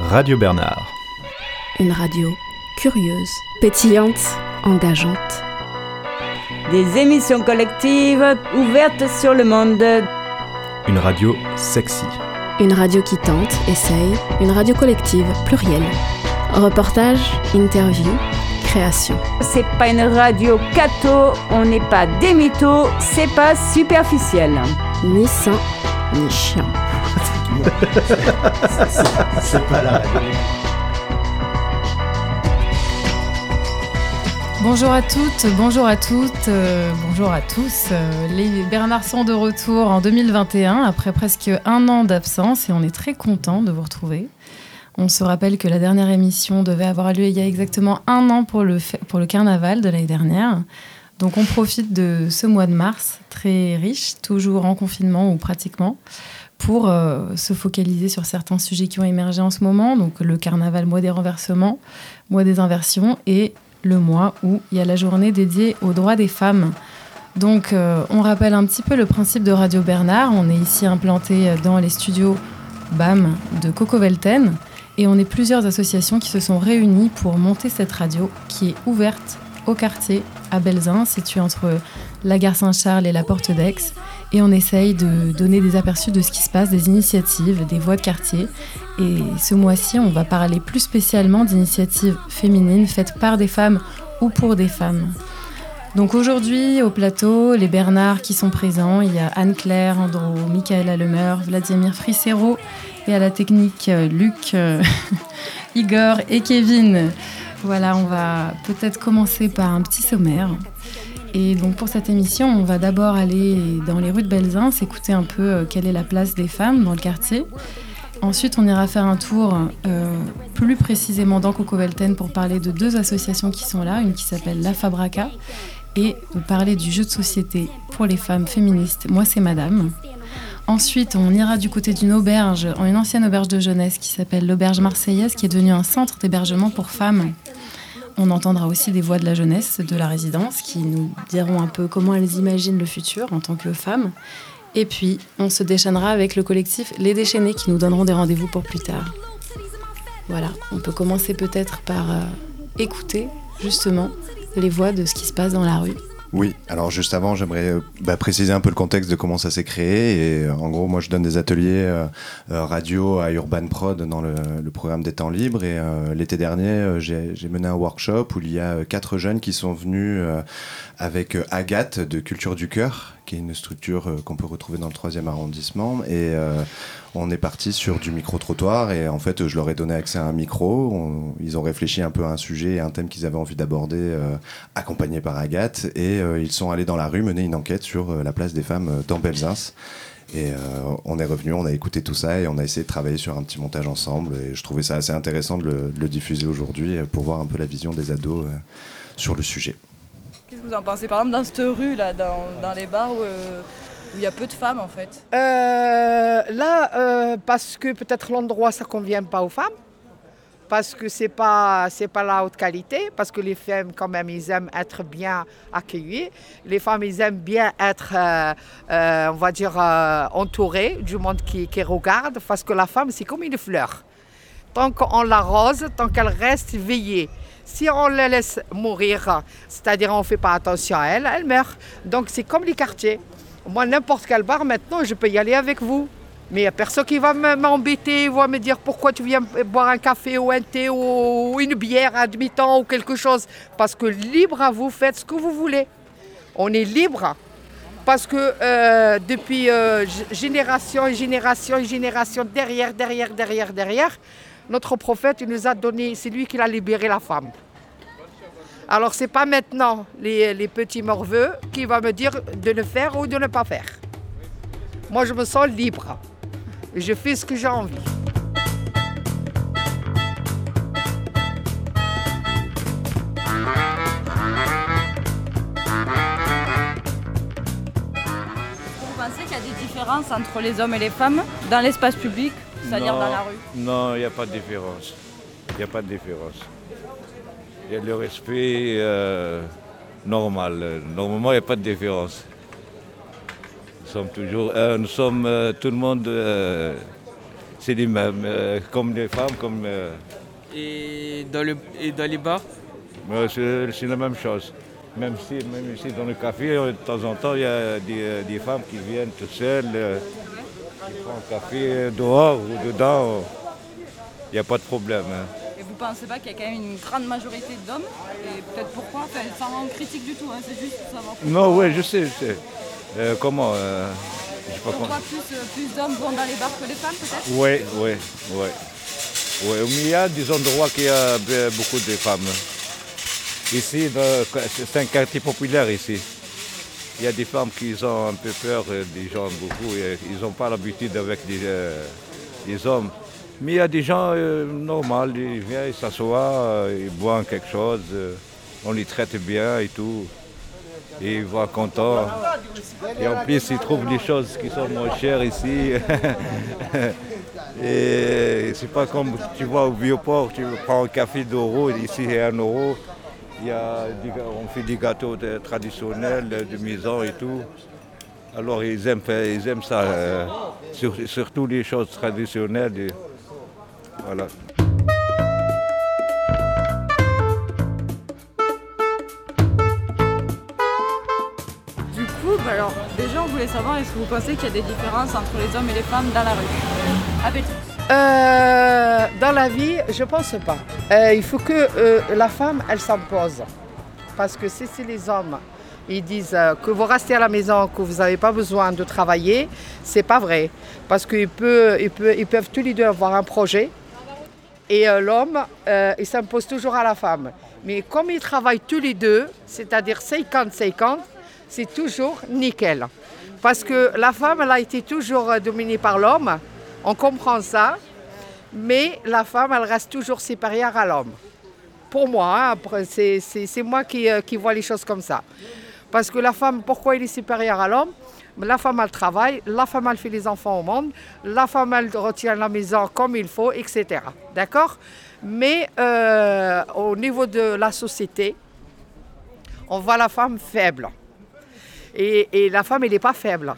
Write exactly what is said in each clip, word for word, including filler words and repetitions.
Radio Bernard. Une radio curieuse, pétillante, engageante. Des émissions collectives ouvertes sur le monde. Une radio sexy. Une radio qui tente, essaye. Une radio collective, plurielle. Reportage, interview, création. C'est pas une radio catho, on n'est pas des mythos, c'est pas superficiel. Ni sain, ni chien. c'est, c'est, c'est pas la radio. Bonjour à toutes, bonjour à toutes, euh, bonjour à tous. Euh, les Bernard sont de retour en deux mille vingt et un après presque un an d'absence et on est très content de vous retrouver. On se rappelle que la dernière émission devait avoir lieu il y a exactement un an pour le, pour le carnaval de l'année dernière. Donc on profite de ce mois de mars, très riche, toujours en confinement ou pratiquement, pour euh, se focaliser sur certains sujets qui ont émergé en ce moment. Donc le carnaval, mois des renversements, mois des inversions et le mois où il y a la journée dédiée aux droits des femmes. Donc euh, on rappelle un petit peu le principe de Radio Bernard. On est ici implanté dans les studios B A M de Coco Velten. Et on est plusieurs associations qui se sont réunies pour monter cette radio qui est ouverte au quartier à Belsunce, située entre la Gare Saint-Charles et la Porte d'Aix. Et on essaye de donner des aperçus de ce qui se passe, des initiatives, des voix de quartier. Et ce mois-ci, on va parler plus spécialement d'initiatives féminines faites par des femmes ou pour des femmes. Donc aujourd'hui, au plateau, les Bernards qui sont présents, il y a Anne-Claire Andrault, Mikaëla Le Meur, Vladimir Frisero, et à la technique, Luc, Igor et Kevin. Voilà, on va peut-être commencer par un petit sommaire. Et donc pour cette émission, on va d'abord aller dans les rues de Belsunce, écouter un peu quelle est la place des femmes dans le quartier. Ensuite, on ira faire un tour euh, plus précisément dans Coco Velten pour parler de deux associations qui sont là, une qui s'appelle La FABRAKA, et parler du jeu de société pour les femmes féministes « Moi, c'est Madame ». Ensuite, on ira du côté d'une auberge, une ancienne auberge de jeunesse qui s'appelle l'Auberge Marseillaise, qui est devenue un centre d'hébergement pour femmes. On entendra aussi des voix de la jeunesse, de la résidence, qui nous diront un peu comment elles imaginent le futur en tant que femmes. Et puis, on se déchaînera avec le collectif Les Déchaînées, qui nous donneront des rendez-vous pour plus tard. Voilà, on peut commencer peut-être par euh, écouter, justement, les voix de ce qui se passe dans la rue. Oui, alors juste avant, j'aimerais bah, préciser un peu le contexte de comment ça s'est créé. Et en gros, moi, je donne des ateliers euh, radio à Urban Prod dans le, le programme des Temps Libres. Et euh, l'été dernier, j'ai, j'ai mené un workshop où il y a quatre jeunes qui sont venus euh, avec Agathe de Culture du Cœur, qui est une structure euh, qu'on peut retrouver dans le troisième arrondissement. Et euh, on est parti sur du micro-trottoir et en fait, je leur ai donné accès à un micro. On, ils ont réfléchi un peu à un sujet et un thème qu'ils avaient envie d'aborder, euh, accompagné par Agathe. Et euh, ils sont allés dans la rue mener une enquête sur euh, la place des femmes dans Belsunce. Et euh, on est revenu, on a écouté tout ça et on a essayé de travailler sur un petit montage ensemble. Et je trouvais ça assez intéressant de le, de le diffuser aujourd'hui pour voir un peu la vision des ados euh, sur le sujet. Vous en pensez par exemple dans cette rue là, dans, dans les bars où euh, il y a peu de femmes en fait euh, là euh, parce que peut-être l'endroit ça convient pas aux femmes, parce que c'est pas c'est pas la haute qualité, parce que les femmes quand même ils aiment être bien accueillies, les femmes ils aiment bien être euh, euh, on va dire euh, entourées du monde qui, qui regarde, parce que la femme c'est comme une fleur, tant qu'on l'arrose, tant qu'elle reste veillée. Si on la laisse mourir, c'est-à-dire on ne fait pas attention à elle, elle meurt. Donc c'est comme les quartiers. Moi, n'importe quel bar, maintenant, je peux y aller avec vous. Mais il n'y a personne qui va m'embêter, va me dire pourquoi tu viens boire un café ou un thé ou une bière à demi-temps ou quelque chose. Parce que libre à vous, faites ce que vous voulez. On est libre. Parce que euh, depuis euh, génération, génération, génération, derrière, derrière, derrière, derrière, notre prophète, il nous a donné, c'est lui qui a libéré la femme. Alors, ce n'est pas maintenant les, les petits morveux qui vont me dire de le faire ou de ne pas faire. Moi, je me sens libre. Je fais ce que j'ai envie. Vous pensez qu'il y a des différences entre les hommes et les femmes dans l'espace public ? C'est-à-dire non, dans la rue ? Non, il n'y a pas de différence. Il n'y a pas de différence. Il y a le respect euh, normal. Normalement, il n'y a pas de différence. Nous sommes toujours... Euh, nous sommes euh, tout le monde... Euh, c'est les mêmes, euh, comme les femmes, comme... Euh... Et, dans le, et dans les bars euh, c'est, c'est la même chose. Même si, même ici dans le café, de temps en temps, il y a des, des femmes qui viennent toutes seules, euh, qui font un café dehors ou dedans, il n'y a pas de problème. Hein. Et vous ne pensez pas qu'il y a quand même une grande majorité d'hommes? Et peut-être pourquoi? Enfin, sans rendre critique du tout, hein, c'est juste pour savoir. Non, oui, je sais, je sais. Euh, comment euh, je sais pas. Pourquoi plus, plus d'hommes vont dans les bars que les femmes, peut-être? Oui, oui, oui. Oui, mais il y a des endroits qui a beaucoup de femmes. Ici, c'est un quartier populaire ici. Il y a des femmes qui ont un peu peur des gens, beaucoup. Ils n'ont pas l'habitude avec des, euh, des hommes. Mais il y a des gens euh, normaux, ils viennent, ils s'assoient, ils boivent quelque chose. On les traite bien et tout. Et ils vont contents. Et en plus, ils trouvent des choses qui sont moins chères ici. Et c'est pas comme, tu vois, au Vieux-Port, tu prends un café d'euro, ici c'est un euro. Il y a des, on fait des gâteaux de, traditionnels de maison et tout. Alors ils aiment, ils aiment ça, euh, sur, surtout les choses traditionnelles. Et, voilà. Du coup, bah alors, déjà on voulait savoir, est-ce que vous pensez qu'il y a des différences entre les hommes et les femmes dans la rue? Avec Euh, dans la vie, je ne pense pas. Euh, il faut que euh, la femme, elle s'impose. Parce que si c'est les hommes, ils disent euh, que vous restez à la maison, que vous n'avez pas besoin de travailler, ce n'est pas vrai. Parce qu'ils peuvent, ils peuvent, ils peuvent tous les deux avoir un projet. Et euh, l'homme, euh, il s'impose toujours à la femme. Mais comme ils travaillent tous les deux, c'est-à-dire cinquante cinquante, c'est toujours nickel. Parce que la femme, elle a été toujours dominée par l'homme. On comprend ça, mais la femme, elle reste toujours supérieure à l'homme. Pour moi, hein, après, c'est, c'est, c'est moi qui, euh, qui vois les choses comme ça. Parce que la femme, pourquoi elle est supérieure à l'homme? La femme, elle travaille, la femme, elle fait les enfants au monde, la femme, elle retient la maison comme il faut, et cetera. D'accord? Mais euh, au niveau de la société, on voit la femme faible. Et, et la femme, elle n'est pas faible.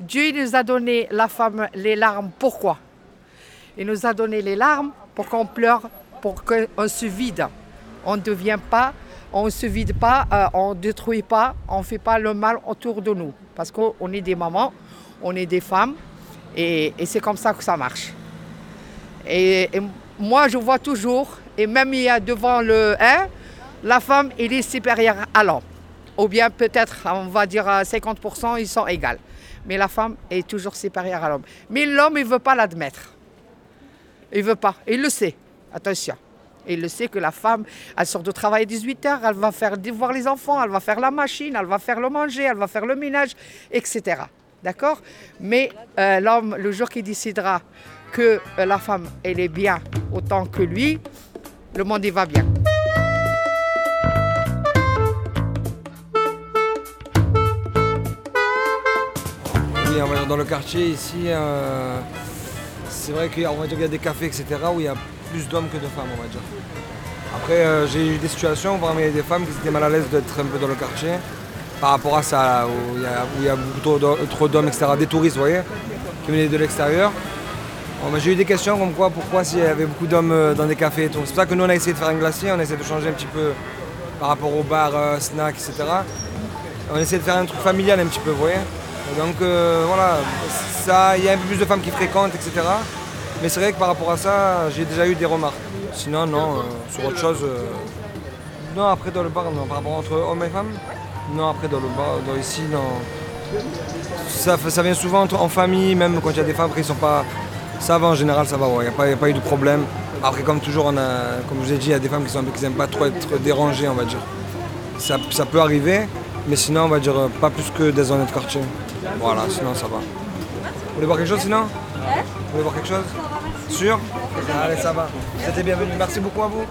Dieu nous a donné la femme les larmes. Pourquoi? Il nous a donné les larmes pour qu'on pleure, pour qu'on se vide. On ne devient pas, on ne se vide pas, euh, on ne détruit pas, on ne fait pas le mal autour de nous. Parce qu'on est des mamans, on est des femmes et, et c'est comme ça que ça marche. Et, et moi, je vois toujours, et même il y a devant le un, la femme, elle est supérieure à l'homme. Ou bien peut-être, on va dire à cinquante pour cent, ils sont égales. Mais la femme est toujours supérieure à l'homme. Mais l'homme, il ne veut pas l'admettre. Il ne veut pas. Il le sait. Attention. Il le sait que la femme, elle sort de travail à dix-huit heures, elle va faire voir les enfants, elle va faire la machine, elle va faire le manger, elle va faire le ménage, et cetera. D'accord? Mais euh, l'homme, le jour qu'il décidera que euh, la femme, elle est bien autant que lui, le monde, il va bien. Dans le quartier ici, euh, c'est vrai qu'il y a, on va dire qu'il y a des cafés, et cetera, où il y a plus d'hommes que de femmes, on va dire. Après, euh, j'ai eu des situations où il y a des femmes qui étaient mal à l'aise d'être un peu dans le quartier, par rapport à ça, où il y a, où il y a beaucoup trop, trop d'hommes, et cetera, des touristes, vous voyez, qui venaient de l'extérieur. Bon, ben, j'ai eu des questions comme quoi, pourquoi s'il y avait beaucoup d'hommes dans des cafés et tout. C'est pour ça que nous, on a essayé de faire un glacier, on a essayé de changer un petit peu par rapport aux bars, euh, snacks, et cetera. On a essayé de faire un truc familial un petit peu, vous voyez. Donc euh, voilà, ça, il y a un peu plus de femmes qui fréquentent, et cetera. Mais c'est vrai que par rapport à ça, j'ai déjà eu des remarques. Sinon, non, euh, sur autre chose... Euh... Non, après dans le bar, non. Par rapport entre hommes et femmes, non, après dans le bar, dans ici, non. Ça, ça vient souvent entre, en famille, même quand il y a des femmes, après ils sont pas... Ça va, en général, ça va, il ouais, n'y a, a pas eu de problème. Après, comme toujours, on a, comme je vous ai dit, il y a des femmes qui n'aiment pas trop être dérangées, on va dire. Ça, ça peut arriver, mais sinon, on va dire, pas plus que des honnêtes quartiers. Voilà, sinon ça va. Vous voulez voir quelque chose sinon? Vous voulez voir quelque chose? Sûr? Allez, ça va. Vous êtes bienvenus. Merci beaucoup à vous.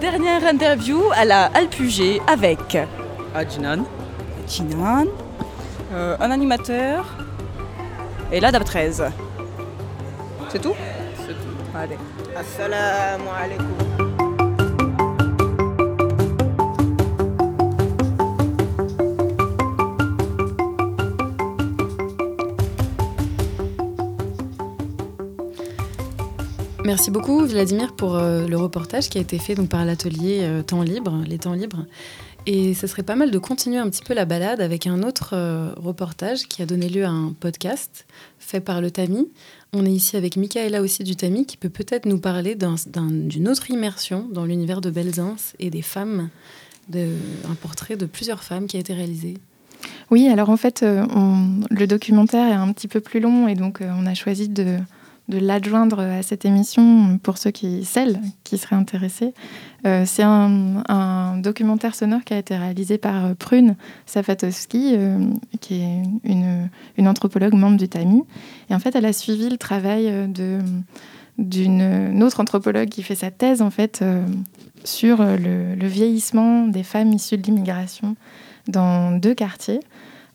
Dernière interview à la Alpugé avec Adjinan, Adjinan, euh, un animateur et l'adaptatrice. C'est tout? C'est tout. Allez. Assalamu alaikum. Merci beaucoup Vladimir pour euh, le reportage qui a été fait donc, par l'atelier euh, Temps Libres, Les Temps Libres. Et ce serait pas mal de continuer un petit peu la balade avec un autre euh, reportage qui a donné lieu à un podcast fait par le TAMI. On est ici avec Mikaëla aussi du TAMI qui peut peut-être nous parler d'un, d'un, d'une autre immersion dans l'univers de Belsunce et des femmes, de, un portrait de plusieurs femmes qui a été réalisé. Oui, alors en fait, on, le documentaire est un petit peu plus long et donc on a choisi de, de l'adjoindre à cette émission pour ceux qui, celles qui seraient intéressées. Euh, c'est un, un documentaire sonore qui a été réalisé par Prune Savatofski, euh, qui est une, une anthropologue membre du TAMI. Et en fait, elle a suivi le travail de, d'une autre anthropologue qui fait sa thèse en fait, euh, sur le, le vieillissement des femmes issues de l'immigration dans deux quartiers,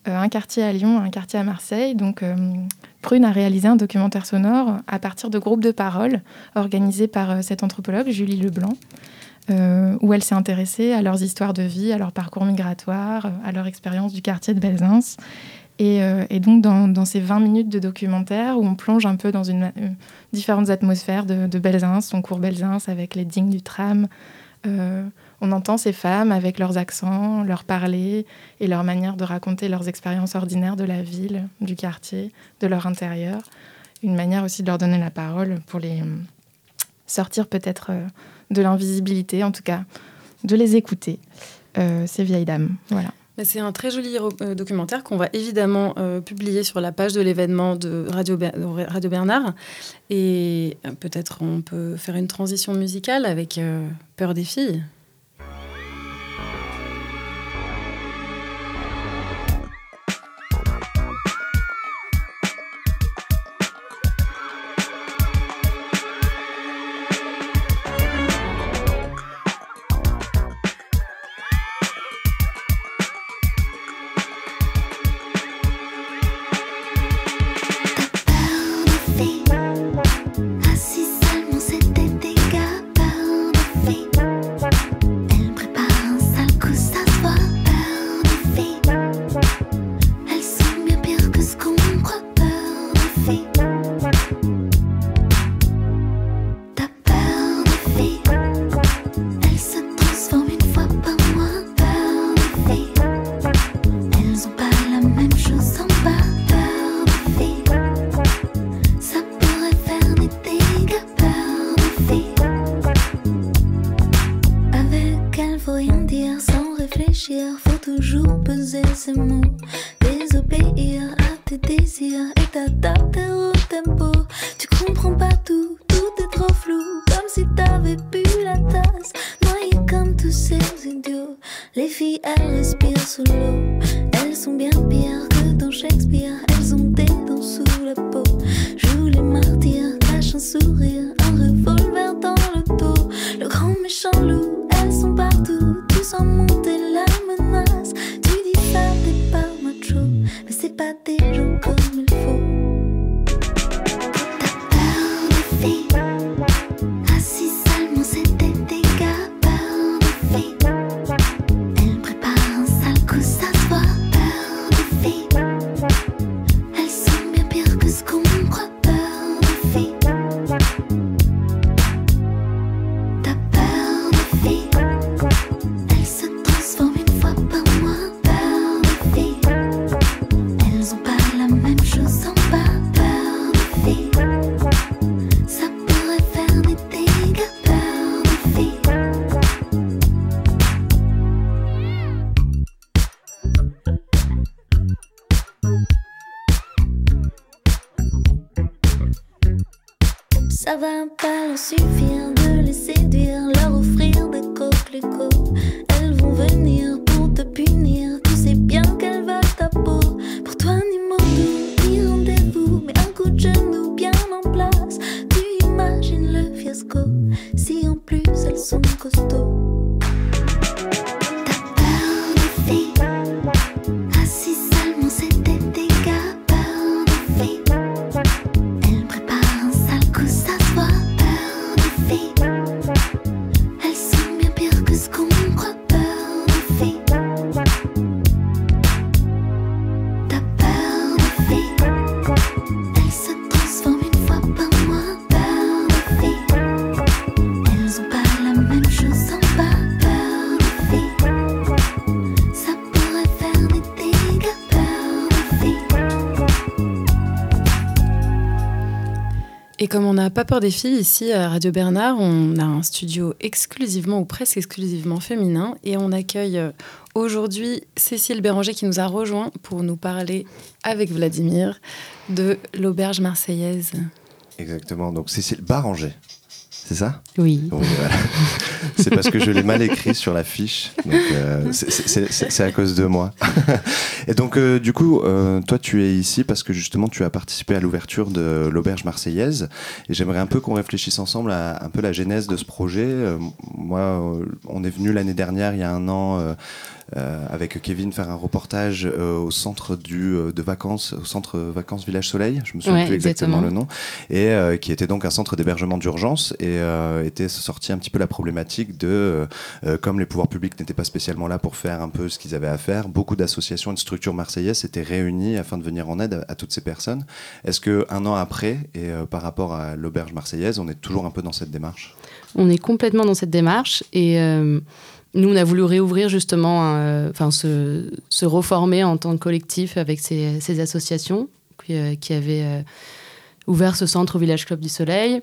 euh, un quartier à Lyon, un quartier à Marseille. Donc, euh, Prune a réalisé un documentaire sonore à partir de groupes de parole organisés par euh, cette anthropologue, Julie Leblanc, euh, où elle s'est intéressée à leurs histoires de vie, à leur parcours migratoire, à leur expérience du quartier de Belsunce. Et, euh, et donc, dans, dans ces vingt minutes de documentaire où on plonge un peu dans une, euh, différentes atmosphères de, de Belsunce, son cours Belsunce avec les dignes du tram, euh, on entend ces femmes avec leurs accents, leur parler et leur manière de raconter leurs expériences ordinaires de la ville, du quartier, de leur intérieur. Une manière aussi de leur donner la parole pour les sortir peut-être de l'invisibilité, en tout cas, de les écouter, euh, ces vieilles dames. Voilà. C'est un très joli documentaire qu'on va évidemment euh, publier sur la page de l'événement de Radio, Ber- Radio Bernard. Et euh, peut-être on peut faire une transition musicale avec euh, Peur des filles. Ça va pas leur suffire de les séduire, leur offrir des coquelicots. Elles vont venir pour te punir, tu sais bien qu'elles veulent ta peau. Pour toi ni mot doux, ni rendez-vous, mais un coup de genou bien en place. Tu imagines le fiasco, si en plus elles sont costauds. Thank you. Et comme on n'a pas peur des filles, ici à Radio Bernard, on a un studio exclusivement ou presque exclusivement féminin et on accueille aujourd'hui Cécile Baranger qui nous a rejoint pour nous parler avec Vladimir de l'Auberge Marseillaise. Exactement, donc Cécile Baranger, c'est ça ? Oui. Donc, voilà. C'est parce que je l'ai mal écrit sur la fiche, donc euh, c'est, c'est, c'est, c'est à cause de moi. Et donc euh, du coup, euh, toi tu es ici parce que justement tu as participé à l'ouverture de l'Auberge Marseillaise et j'aimerais un peu qu'on réfléchisse ensemble à un peu la genèse de ce projet. Euh, moi, euh, on est venu l'année dernière, il y a un an... Euh, Euh, avec Kevin faire un reportage euh, au centre du, euh, de vacances, au centre vacances Village Soleil, je me souviens ouais, plus exactement, exactement le nom, et euh, qui était donc un centre d'hébergement d'urgence et euh, était sorti un petit peu la problématique de, euh, comme les pouvoirs publics n'étaient pas spécialement là pour faire un peu ce qu'ils avaient à faire, beaucoup d'associations et de structures marseillaises s'étaient réunies afin de venir en aide à, à toutes ces personnes. Est-ce qu'un an après, et euh, par rapport à l'Auberge Marseillaise, on est toujours un peu dans cette démarche ? On est complètement dans cette démarche et... Euh... Nous, on a voulu réouvrir justement, euh, enfin, se, se reformer en tant que collectif avec ces, ces associations qui, euh, qui avaient euh, ouvert ce centre au Village Club du Soleil.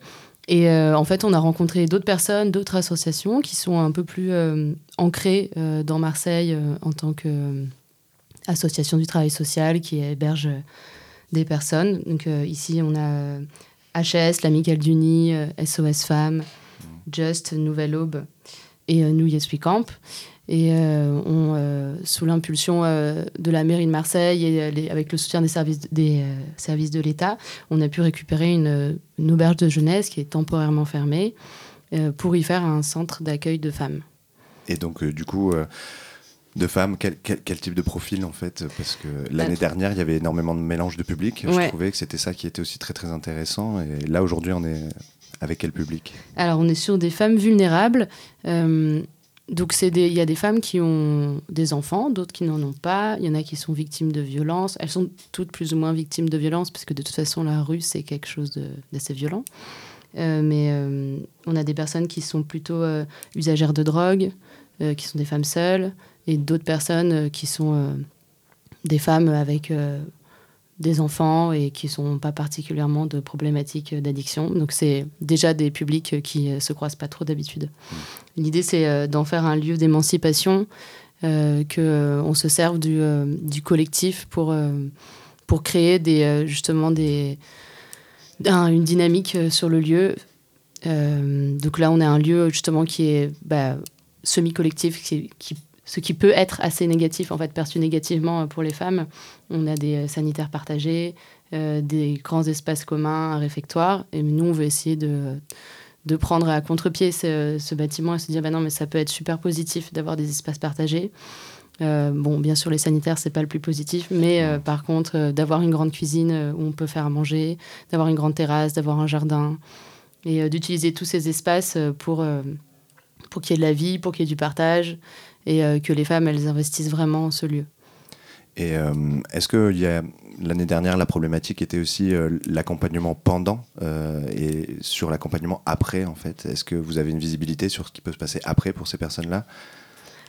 Et euh, en fait, on a rencontré d'autres personnes, d'autres associations qui sont un peu plus euh, ancrées euh, dans Marseille euh, en tant qu'association euh, du travail social qui héberge euh, des personnes. Donc euh, ici, on a H A S, l'Amicale du Nid, euh, S O S Femmes, Just, Nouvelle Aube. Et euh, nous, Yes We Camp. Et euh, on, euh, sous l'impulsion euh, de la mairie de Marseille et euh, les, avec le soutien des services de, des euh, services de l'État, on a pu récupérer une, une auberge de jeunesse qui est temporairement fermée euh, pour y faire un centre d'accueil de femmes. Et donc, euh, du coup... Euh De femmes, quel, quel, quel type de profil en fait ? Parce que l'année dernière, il y avait énormément de mélange de publics. Ouais. Je trouvais que c'était ça qui était aussi très très intéressant. Et là, aujourd'hui, on est avec quel public ? Alors, on est sur des femmes vulnérables. Euh, donc, c'est des, il y a des femmes qui ont des enfants, d'autres qui n'en ont pas. Il y en a qui sont victimes de violences. Elles sont toutes plus ou moins victimes de violences, parce que de toute façon, la rue, c'est quelque chose de, d'assez violent. Euh, mais euh, on a des personnes qui sont plutôt euh, usagères de drogue, euh, qui sont des femmes seules. Et d'autres personnes euh, qui sont euh, des femmes avec euh, des enfants et qui n'ont pas particulièrement de problématiques euh, d'addiction. Donc, c'est déjà des publics euh, qui ne euh, se croisent pas trop d'habitude. L'idée, c'est euh, d'en faire un lieu d'émancipation, euh, qu'on euh, se serve du, euh, du collectif pour, euh, pour créer des, euh, justement des, un, une dynamique euh, sur le lieu. Euh, donc là, on a un lieu justement qui est bah, semi-collectif, qui, qui ce qui peut être assez négatif, en fait, perçu négativement pour les femmes. On a des sanitaires partagés, euh, des grands espaces communs, un réfectoire. Et nous, on veut essayer de, de prendre à contre-pied ce, ce bâtiment et se dire bah non, mais ça peut être super positif d'avoir des espaces partagés. Euh, bon, bien sûr, les sanitaires, c'est pas le plus positif, mais euh, par contre, euh, d'avoir une grande cuisine où on peut faire à manger, d'avoir une grande terrasse, d'avoir un jardin, et euh, d'utiliser tous ces espaces pour, euh, pour qu'il y ait de la vie, pour qu'il y ait du partage, et euh, que les femmes, elles investissent vraiment en ce lieu. Et euh, est-ce que il y a, l'année dernière, la problématique était aussi euh, l'accompagnement pendant euh, et sur l'accompagnement après, en fait ? Est-ce que vous avez une visibilité sur ce qui peut se passer après pour ces personnes-là ?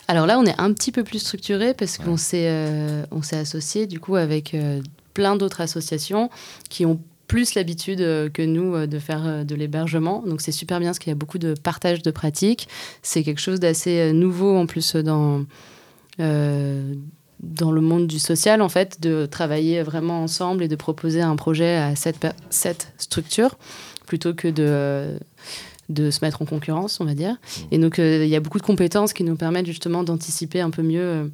Alors là, on est un petit peu plus structuré parce ouais. qu'on s'est, euh, on s'est associé du coup avec euh, plein d'autres associations qui ont plus l'habitude euh, que nous euh, de faire euh, de l'hébergement. Donc c'est super bien parce qu'il y a beaucoup de partage de pratiques. C'est quelque chose d'assez euh, nouveau en plus dans, euh, dans le monde du social, en fait, de travailler vraiment ensemble et de proposer un projet à cette, per- cette structure plutôt que de, euh, de se mettre en concurrence, on va dire. Et donc il euh, y a beaucoup de compétences qui nous permettent justement d'anticiper un peu mieux... Euh,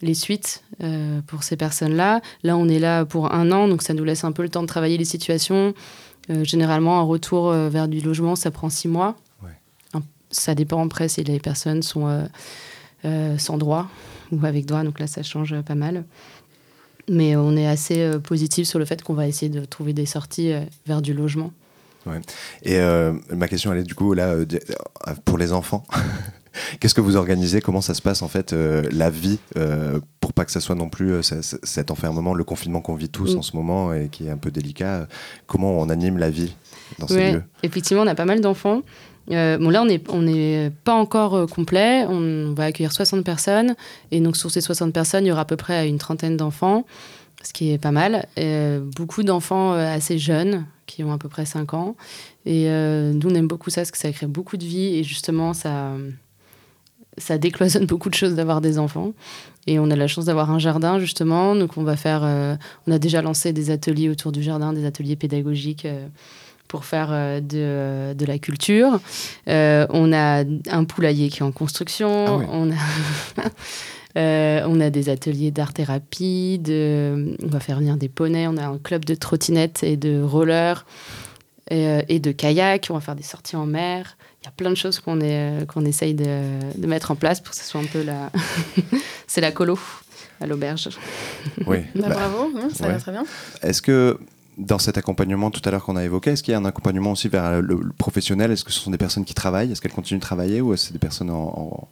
les suites euh, pour ces personnes-là. Là, on est là pour un an, donc ça nous laisse un peu le temps de travailler les situations. Euh, généralement, un retour euh, vers du logement, ça prend six mois. Ouais. Ça dépend après si les personnes sont euh, euh, sans droit ou avec droit, donc là, ça change pas mal. Mais on est assez euh, positif sur le fait qu'on va essayer de trouver des sorties euh, vers du logement. Ouais. Et euh, ma question, elle est du coup, là, euh, pour les enfants qu'est-ce que vous organisez ? Comment ça se passe en fait euh, la vie euh, pour pas que ça soit non plus euh, ça, ça, cet enfermement, le confinement qu'on vit tous mmh. en ce moment et qui est un peu délicat. Comment on anime la vie dans ouais. ces lieux ? Effectivement, on a pas mal d'enfants. Euh, bon là, on n'est on est pas encore euh, complet. On, on va accueillir soixante personnes et donc sur ces soixante personnes, il y aura à peu près une trentaine d'enfants. ce qui est pas mal. Euh, beaucoup d'enfants assez jeunes, qui ont à peu près cinq ans. Et euh, nous, on aime beaucoup ça, parce que ça crée beaucoup de vie. Et justement, ça, ça décloisonne beaucoup de choses d'avoir des enfants. Et on a la chance d'avoir un jardin, justement. Donc, on va faire... Euh, on a déjà lancé des ateliers autour du jardin, des ateliers pédagogiques... Euh, pour faire de, de la culture. Euh, on a un poulailler qui est en construction. Ah oui. On a, euh, on a des ateliers d'art-thérapie. De, on va faire venir des poneys. On a un club de trottinettes et de rollers et, et de kayak. On va faire des sorties en mer. Il y a plein de choses qu'on, est, qu'on essaye de, de mettre en place pour que ce soit un peu la... C'est la colo à l'auberge. Oui. Bah, bah, bravo, hein, ça ouais. va très bien. Est-ce que... Dans cet accompagnement tout à l'heure qu'on a évoqué, est-ce qu'il y a un accompagnement aussi vers le, le professionnel ? Est-ce que ce sont des personnes qui travaillent ? Est-ce qu'elles continuent de travailler ? Ou est-ce que c'est des personnes en, en,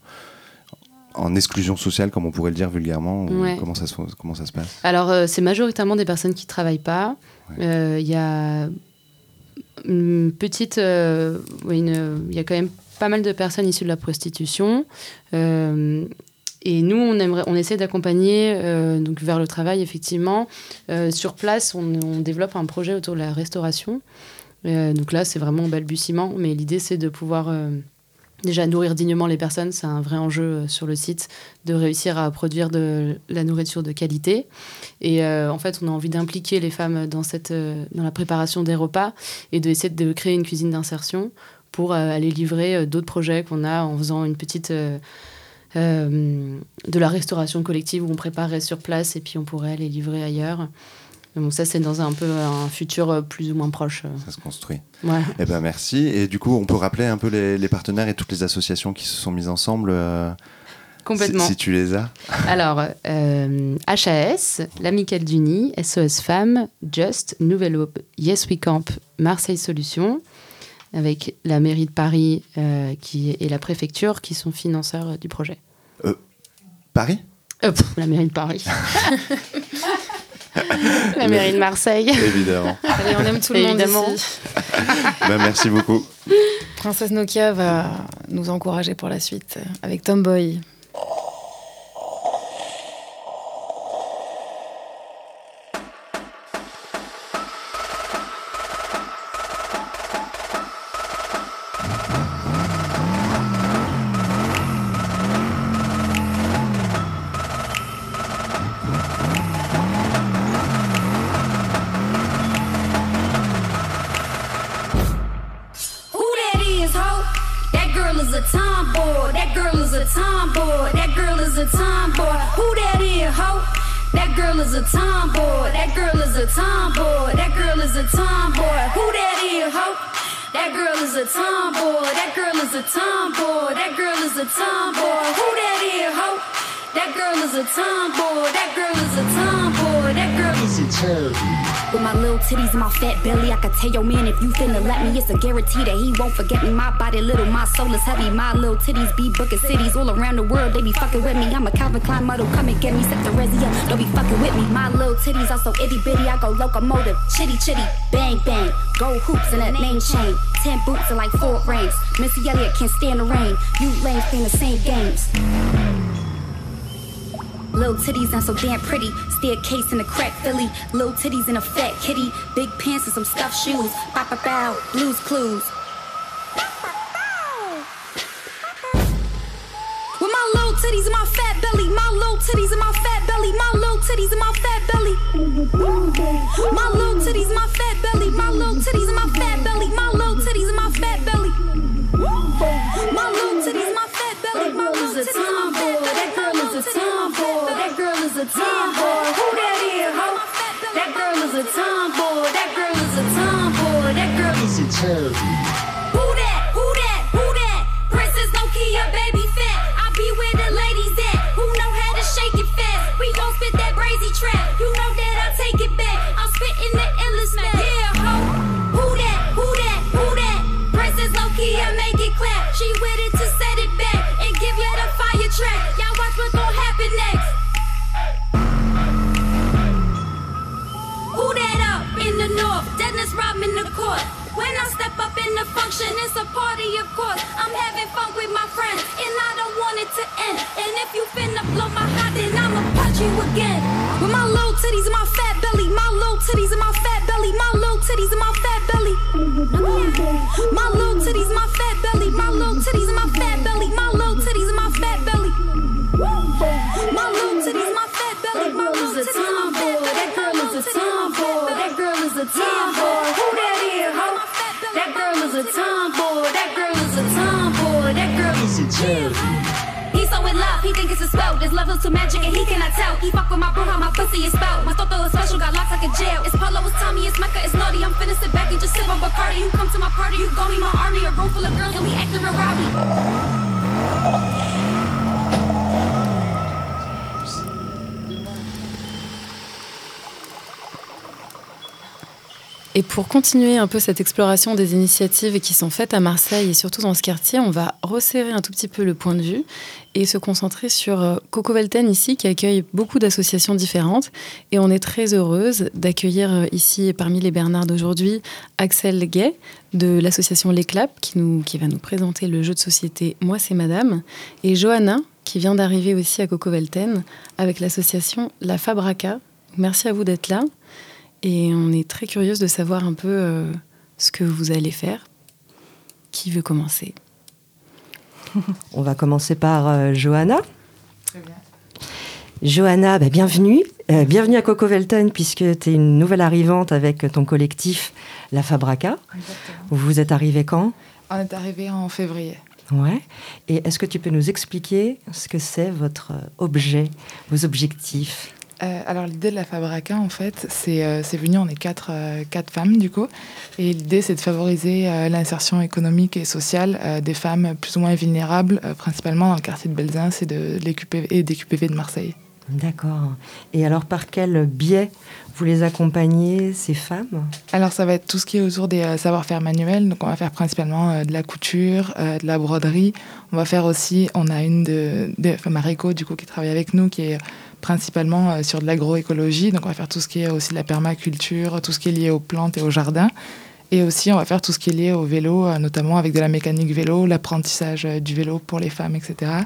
en exclusion sociale, comme on pourrait le dire vulgairement ? Ouais. Ou comment, ça se, comment ça se passe ? Alors, euh, c'est majoritairement des personnes qui ne travaillent pas. Il ouais. euh, y a une petite... Euh, il y a quand même pas mal de personnes issues de la prostitution. Euh, Et nous, on, aimerait, on essaie d'accompagner euh, donc vers le travail, effectivement. Euh, sur place, on, on développe un projet autour de la restauration. Euh, donc là, c'est vraiment un balbutiement. Mais l'idée, c'est de pouvoir euh, déjà nourrir dignement les personnes. C'est un vrai enjeu sur le site de réussir à produire de la nourriture de qualité. Et euh, en fait, on a envie d'impliquer les femmes dans, cette, euh, dans la préparation des repas et d'essayer de créer une cuisine d'insertion pour euh, aller livrer euh, d'autres projets qu'on a en faisant une petite... Euh, Euh, de la restauration collective où on préparait sur place et puis on pourrait aller livrer ailleurs. Donc ça, c'est dans un peu un futur plus ou moins proche. Ça se construit. Voilà. Eh ben merci. Et du coup, on peut rappeler un peu les, les partenaires et toutes les associations qui se sont mises ensemble euh, complètement. Si, si tu les as. Alors, euh, H A S, l'Amicale du Nid, S O S Femmes, Just, Nouvelle Aube, Yes We Camp, Marseille Solutions... avec la mairie de Paris euh, qui, et la préfecture qui sont financeurs euh, du projet. Euh, Paris euh, pff, La mairie de Paris. La mairie de Marseille. Évidemment. Allez, on aime tout le Évidemment. monde ici. Ben, merci beaucoup. Princesse Nokia va nous encourager pour la suite avec Tomboy. Titties in my fat belly, I could tell your man if you finna let me, it's a guarantee that he won't forget me. My body little, my soul is heavy, my little titties be booking cities all around the world, they be fucking with me. I'm a Calvin Klein model, come and get me, set the resi up, don't be fucking with me. My little titties are so itty bitty, I go locomotive, chitty chitty, bang bang, gold hoops in that name chain, ten boots and like four rings. Missy Elliott can't stand the rain, you lames playing the same games. Little titties not so damn pretty, staircase in a crack Philly, little titties in a fat kitty, big pants and some stuffed shoes, bop bop bow, Blues Clues. With my little titties and my fat belly, my little titties and my fat belly, my little titties and my fat belly, my little titties and my fat belly, my little titties and my fat belly, my little titties and my fat belly, my little titties and my fat belly, my little titties and my fat belly. Tomboy, who that is, ho? That girl is a tomboy. That girl is a tomboy. That girl is a tomboy. Who that? Who that? Who that? Princess Nokia, baby fat. I be where the ladies at. Who know how to shake it fast? We gon' spit that brazy trap. You know that I take it back. I'm spitting the illest man. Yeah, ho. Who that? Who that? Who that? Princess Nokia, make it clap. She with it to set it back and give you the fire track. Y'all watch what's gon' happen next. North, Dennis Rodman the court. When I step up in the function, it's a party of course. I'm having fun with my friends, and I don't want it to end. And if you finna blow my hot, then I'ma punch you again. With my little titties and my fat belly, my little titties and my fat belly, my little titties and my fat belly, my little titties and my fat belly, my little titties and my fat belly, my little titties and my fat belly, my little titties, my fat belly, my little titties and my fat belly. That girl is a tomboy. That girl is a tomboy. Who that is, huh? That girl is a tomboy. That girl is a tomboy. That girl is a champion. He's so in love, he think it's a spell. This love is too magic and he cannot tell. He fuck with my bro, how my pussy is spelled. My thought though is special, got locked like a jail. It's Polo, it's Tommy, it's Mecca, it's naughty. I'm finna sit back and just sip on Bacardi. You come to my party, you gon' be my army. A room full of girls and we actin' Robbie. Et pour continuer un peu cette exploration des initiatives qui sont faites à Marseille et surtout dans ce quartier, on va resserrer un tout petit peu le point de vue et se concentrer sur Coco Velten ici, qui accueille beaucoup d'associations différentes. Et on est très heureuse d'accueillir ici, parmi les Bernards d'aujourd'hui, Axel Gay de l'association Les Clap, qui, nous, qui va nous présenter le jeu de société « Moi, c'est Madame », et Johanna, qui vient d'arriver aussi à Coco Velten avec l'association La FABRAKA. Merci à vous d'être là. Et on est très curieuse de savoir un peu euh, ce que vous allez faire. Qui veut commencer ? On va commencer par euh, Johanna. Très bien. Johanna, bah, bienvenue. Euh, bienvenue à Coco Velten, puisque tu es une nouvelle arrivante avec ton collectif La Fabraka. Exactement. Vous êtes arrivée quand ? On est arrivée en février. Ouais. Et est-ce que tu peux nous expliquer ce que c'est votre objet, vos objectifs ? Euh, alors l'idée de la Fabraka, en fait, c'est, euh, c'est venu, on est quatre, euh, quatre femmes du coup, et l'idée c'est de favoriser euh, l'insertion économique et sociale euh, des femmes plus ou moins vulnérables, euh, principalement dans le quartier de Belsunce et, de, et des Q P V de Marseille. D'accord. Et alors par quel biais vous les accompagnez, ces femmes ? Alors ça va être tout ce qui est autour des euh, savoir-faire manuels, donc on va faire principalement euh, de la couture, euh, de la broderie, on va faire aussi, on a une de, de enfin, Marico du coup qui travaille avec nous, qui est principalement sur de l'agroécologie, donc on va faire tout ce qui est aussi de la permaculture, tout ce qui est lié aux plantes et aux jardins, et aussi on va faire tout ce qui est lié au vélo, notamment avec de la mécanique vélo, l'apprentissage du vélo pour les femmes, et cetera.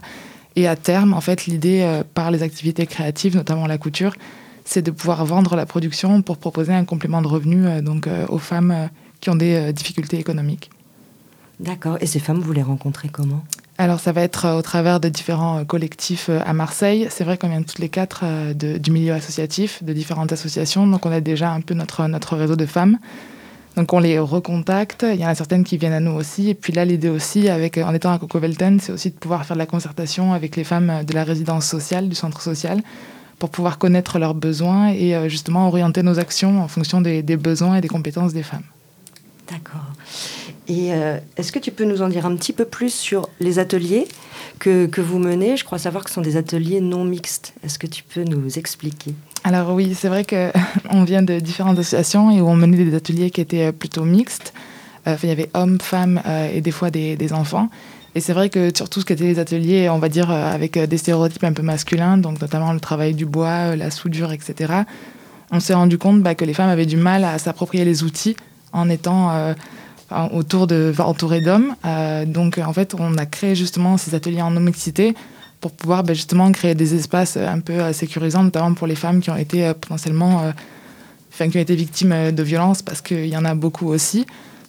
Et à terme, en fait, l'idée, par les activités créatives, notamment la couture, c'est de pouvoir vendre la production pour proposer un complément de revenu donc, aux femmes qui ont des difficultés économiques. D'accord, et ces femmes, vous les rencontrez comment ? Alors, ça va être au travers de différents collectifs à Marseille. C'est vrai qu'on vient toutes les quatre de, du milieu associatif, de différentes associations. Donc, on a déjà un peu notre, notre réseau de femmes. Donc, on les recontacte. Il y en a certaines qui viennent à nous aussi. Et puis là, l'idée aussi, avec, en étant à Coco Velten, c'est aussi de pouvoir faire de la concertation avec les femmes de la résidence sociale, du centre social, pour pouvoir connaître leurs besoins et justement orienter nos actions en fonction des, des besoins et des compétences des femmes. D'accord. Et euh, est-ce que tu peux nous en dire un petit peu plus sur les ateliers que, que vous menez ? Je crois savoir que ce sont des ateliers non mixtes. Est-ce que tu peux nous expliquer ? Alors oui, c'est vrai qu'on vient de différentes associations et où on menait des ateliers qui étaient plutôt mixtes. Euh, il y avait hommes, femmes euh, et des fois des, des enfants. Et c'est vrai que surtout ce qui était les ateliers, on va dire, euh, avec des stéréotypes un peu masculins, donc notamment le travail du bois, euh, la soudure, et cetera, on s'est rendu compte bah, que les femmes avaient du mal à s'approprier les outils en étant euh, autour de, enfin, entourées d'hommes. Euh, donc, en fait, on a créé justement ces ateliers en non-mixité pour pouvoir ben, justement créer des espaces un peu sécurisants, notamment pour les femmes qui ont été euh, potentiellement euh, enfin, qui ont été victimes de violences, parce qu'il y en a beaucoup aussi.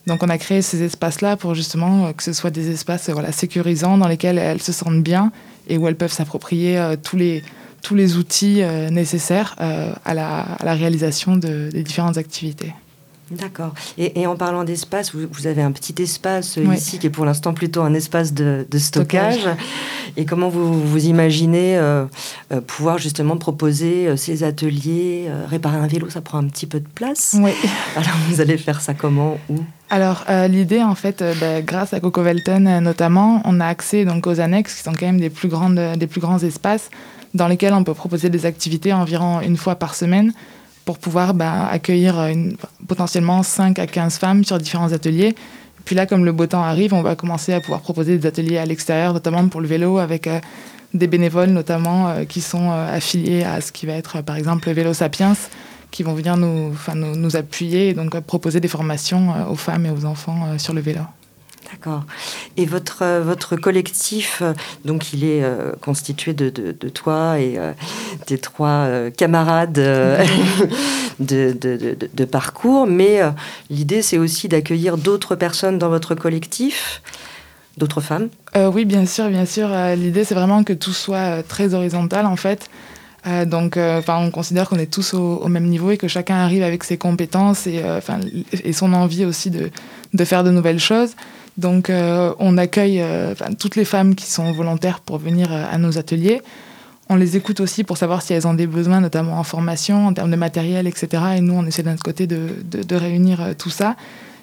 Donc, on a créé ces espaces-là pour justement que ce soit des espaces voilà, sécurisants dans lesquels elles se sentent bien et où elles peuvent s'approprier euh, tous les, tous les outils euh, nécessaires euh, à la, à la réalisation de, des différentes activités. D'accord. Et, et en parlant d'espace, vous, vous avez un petit espace oui. ici qui est pour l'instant plutôt un espace de, de stockage. stockage. Et comment vous, vous imaginez euh, euh, pouvoir justement proposer euh, ces ateliers euh, réparer un vélo, ça prend un petit peu de place. Oui. Alors vous allez faire ça comment où ? Alors euh, l'idée, en fait, euh, bah, grâce à Coco Velten euh, notamment, on a accès donc aux annexes qui sont quand même des plus grandes, des plus grands espaces dans lesquels on peut proposer des activités environ une fois par semaine, pour pouvoir bah, accueillir une, potentiellement cinq à quinze femmes sur différents ateliers. Puis là, comme le beau temps arrive, on va commencer à pouvoir proposer des ateliers à l'extérieur, notamment pour le vélo, avec euh, des bénévoles notamment euh, qui sont euh, affiliés à ce qui va être, euh, par exemple, le Vélo Sapiens, qui vont venir nous, nous, nous appuyer et donc euh, proposer des formations euh, aux femmes et aux enfants euh, sur le vélo. D'accord. Et votre, euh, votre collectif, euh, donc il est euh, constitué de, de, de toi et euh, tes trois euh, camarades euh, de, de, de, de parcours. Mais euh, l'idée, c'est aussi d'accueillir d'autres personnes dans votre collectif, d'autres femmes. Euh, oui, bien sûr, bien sûr. Euh, l'idée, c'est vraiment que tout soit euh, très horizontal, en fait. Euh, donc, euh, on considère qu'on est tous au, au même niveau et que chacun arrive avec ses compétences et, euh, et son envie aussi de, de faire de nouvelles choses. Donc, euh, on accueille euh, toutes les femmes qui sont volontaires pour venir euh, à nos ateliers. On les écoute aussi pour savoir si elles ont des besoins, notamment en formation, en termes de matériel, et cetera. Et nous, on essaie de notre côté de, de, de réunir euh, tout ça.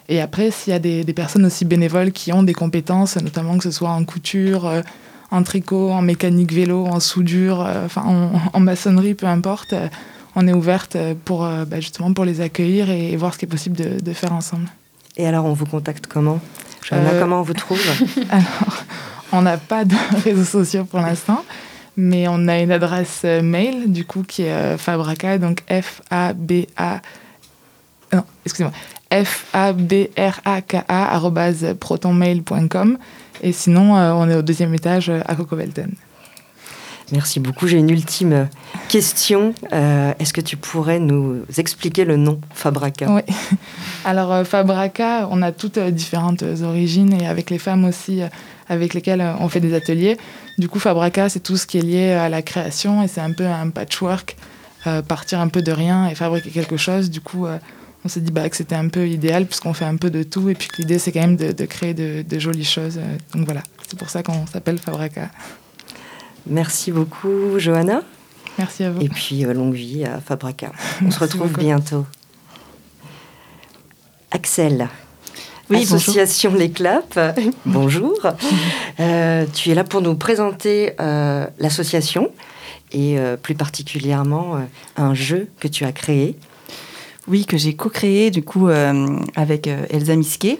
Et après, s'il y a des, des personnes aussi bénévoles qui ont des compétences, notamment que ce soit en couture, euh, en tricot, en mécanique vélo, en soudure, euh, enfin, en, en maçonnerie, peu importe, euh, on est ouverte pour, euh, bah, justement pour les accueillir et, et voir ce qui est possible de, de faire ensemble. Et alors, on vous contacte comment ? Johanna, euh... comment on vous trouve ? Alors, on n'a pas de réseaux sociaux pour l'instant, mais on a une adresse mail, du coup, qui est euh, Fabraka, donc F-A-B-A... Non, excusez-moi. F A B R A K A arobase protonmail point com et sinon, euh, on est au deuxième étage euh, à Coco Velten. Merci beaucoup. J'ai une ultime question. Euh, est-ce que tu pourrais nous expliquer le nom Fabraka ? Oui. Alors, euh, Fabraka, on a toutes euh, différentes euh, origines et avec les femmes aussi euh, avec lesquelles euh, on fait des ateliers. Du coup, Fabraka, c'est tout ce qui est lié à la création et c'est un peu un patchwork, euh, partir un peu de rien et fabriquer quelque chose. Du coup, euh, on s'est dit bah, que c'était un peu idéal puisqu'on fait un peu de tout et puis que l'idée c'est quand même de, de créer de, de jolies choses. Donc voilà, c'est pour ça qu'on s'appelle Fabraka. Merci beaucoup Johanna. Merci à vous. Et puis euh, longue vie à Fabraka. On Merci se retrouve beaucoup. Bientôt. Axel, oui, association bonjour. Les Clap, bonjour. Euh, tu es là pour nous présenter euh, l'association et euh, plus particulièrement euh, un jeu que tu as créé. Oui, que j'ai co-créé du coup euh, avec euh, Elsa Misquet.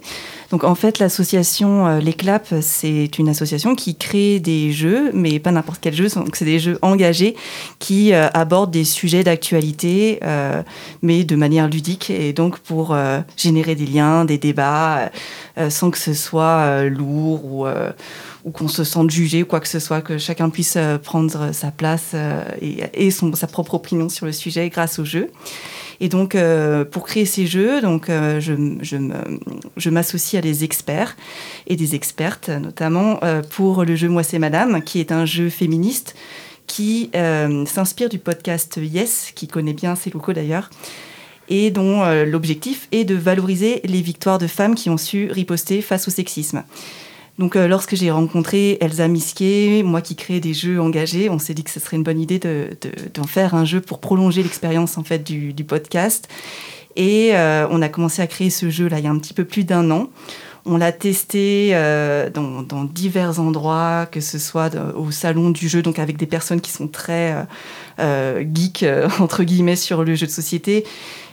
Donc en fait, l'association euh, Les Clap, c'est une association qui crée des jeux, mais pas n'importe quel jeu. Donc c'est des jeux engagés qui euh, abordent des sujets d'actualité, euh, mais de manière ludique et donc pour euh, générer des liens, des débats, euh, sans que ce soit euh, lourd ou, euh, ou qu'on se sente jugé ou quoi que ce soit, que chacun puisse euh, prendre sa place euh, et, et son, sa propre opinion sur le sujet grâce aux jeux. Et donc, euh, pour créer ces jeux, donc, euh, je, je, me, je m'associe à des experts et des expertes, notamment euh, pour le jeu « Moi, c'est Madame », qui est un jeu féministe qui euh, s'inspire du podcast « Yes », qui connaît bien ses locaux d'ailleurs, et dont euh, l'objectif est de valoriser les victoires de femmes qui ont su riposter face au sexisme. Donc, euh, lorsque j'ai rencontré Elsa Misquet, moi qui crée des jeux engagés, on s'est dit que ce serait une bonne idée de, de, d'en faire un jeu pour prolonger l'expérience en fait du, du podcast. Et euh, on a commencé à créer ce jeu-là il y a un petit peu plus d'un an. On l'a testé euh, dans, dans divers endroits, que ce soit de, au salon du jeu, donc avec des personnes qui sont très euh, euh, geeks, euh, entre guillemets, sur le jeu de société,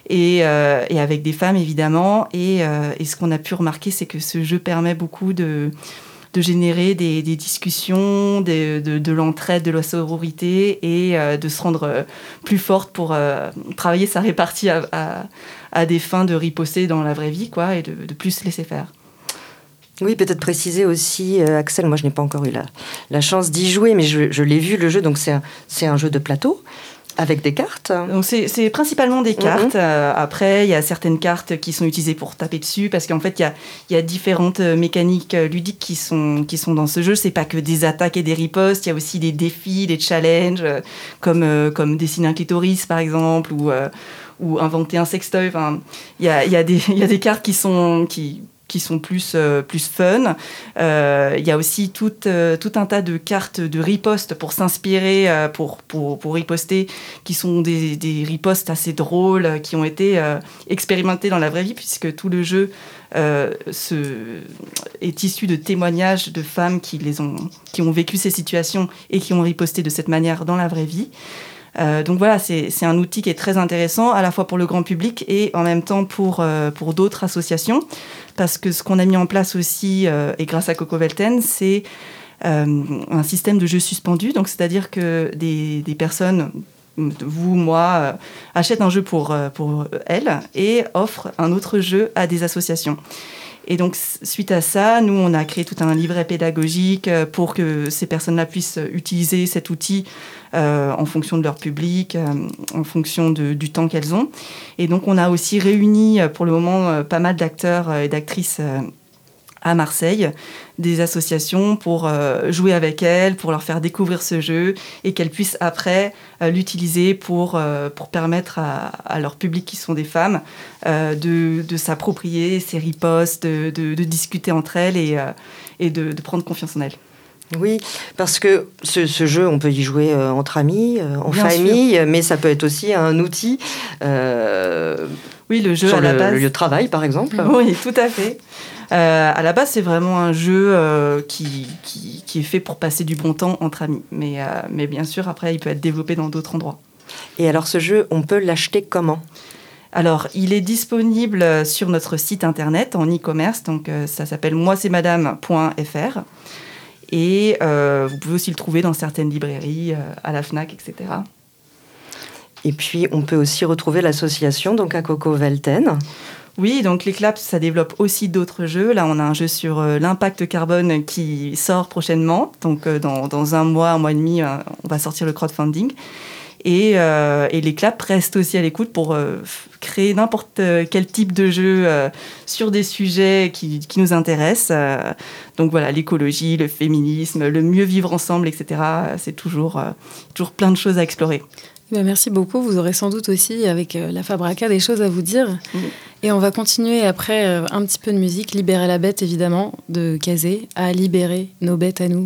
et, euh, et avec des femmes, évidemment. Et, euh, et ce qu'on a pu remarquer, c'est que ce jeu permet beaucoup de, de générer des, des discussions, des, de, de l'entraide, de la sororité, et euh, de se rendre euh, plus forte pour euh, travailler sa répartie à, à, à des fins de riposter dans la vraie vie, quoi, et de, de plus se laisser faire. Oui, peut-être préciser aussi, euh, Axel, moi je n'ai pas encore eu la, la chance d'y jouer, mais je, je l'ai vu le jeu, donc c'est un, c'est un jeu de plateau avec des cartes. Donc c'est, c'est principalement des cartes. Mm-hmm. Euh, après, il y a certaines cartes qui sont utilisées pour taper dessus, parce qu'en fait, il y a, y a différentes mécaniques ludiques qui sont, qui sont dans ce jeu. C'est pas que des attaques et des ripostes, il y a aussi des défis, des challenges, euh, comme, euh, comme dessiner un clitoris, par exemple, ou, euh, ou inventer un sextoy. Enfin, il y a, y a des, y a des cartes qui sont... Qui, qui sont plus, euh, plus fun. Il euh, y a aussi tout, euh, tout un tas de cartes de riposte pour s'inspirer, euh, pour, pour, pour riposter, qui sont des, des ripostes assez drôles, qui ont été euh, expérimentées dans la vraie vie, puisque tout le jeu euh, se, est issu de témoignages de femmes qui, les ont, qui ont vécu ces situations et qui ont riposté de cette manière dans la vraie vie. Euh, donc voilà, c'est, c'est un outil qui est très intéressant, à la fois pour le grand public et en même temps pour, euh, pour d'autres associations. Parce que ce qu'on a mis en place aussi, euh, et grâce à Coco Velten, c'est euh, un système de jeu suspendu. Donc c'est-à-dire que des, des personnes, vous, moi, euh, achètent un jeu pour, pour elles et offrent un autre jeu à des associations. Et donc, suite à ça, nous, on a créé tout un livret pédagogique pour que ces personnes-là puissent utiliser cet outil euh, en fonction de leur public, euh, en fonction de, du temps qu'elles ont. Et donc, on a aussi réuni, pour le moment, pas mal d'acteurs et d'actrices euh, à Marseille, des associations pour euh, jouer avec elles, pour leur faire découvrir ce jeu et qu'elles puissent après euh, l'utiliser pour, euh, pour permettre à, à leur public, qui sont des femmes, euh, de, de s'approprier ces ripostes, de, de, de discuter entre elles et, euh, et de, de prendre confiance en elles. Oui, parce que ce, ce jeu, on peut y jouer euh, entre amis, euh, en Bien famille, sûr. Mais ça peut être aussi un outil euh, oui, le jeu sur à le, la base. Le lieu de travail, par exemple. Oui, tout à fait. Euh, à la base, c'est vraiment un jeu euh, qui, qui, qui est fait pour passer du bon temps entre amis. Mais, euh, mais bien sûr, après, il peut être développé dans d'autres endroits. Et alors, ce jeu, on peut l'acheter comment ? Alors, il est disponible sur notre site internet en e-commerce. Donc, euh, ça s'appelle moi c'est madame point f r. Et euh, vous pouvez aussi le trouver dans certaines librairies, euh, à la FNAC, et cetera. Et puis, on peut aussi retrouver l'association, donc à Coco Velten. Oui, donc les Clap, ça développe aussi d'autres jeux. Là, on a un jeu sur euh, l'impact carbone qui sort prochainement. Donc, euh, dans, dans un mois, un mois et demi, euh, on va sortir le crowdfunding. Et, euh, et les Clap restent aussi à l'écoute pour euh, créer n'importe quel type de jeu euh, sur des sujets qui, qui nous intéressent. Euh, donc voilà, l'écologie, le féminisme, le mieux vivre ensemble, et cetera. C'est toujours, euh, toujours plein de choses à explorer. Bien, merci beaucoup. Vous aurez sans doute aussi, avec euh, la Fabraka, des choses à vous dire. Mmh. Et on va continuer après euh, un petit peu de musique. Libérer la bête, évidemment, de Kazé, à libérer nos bêtes à nous.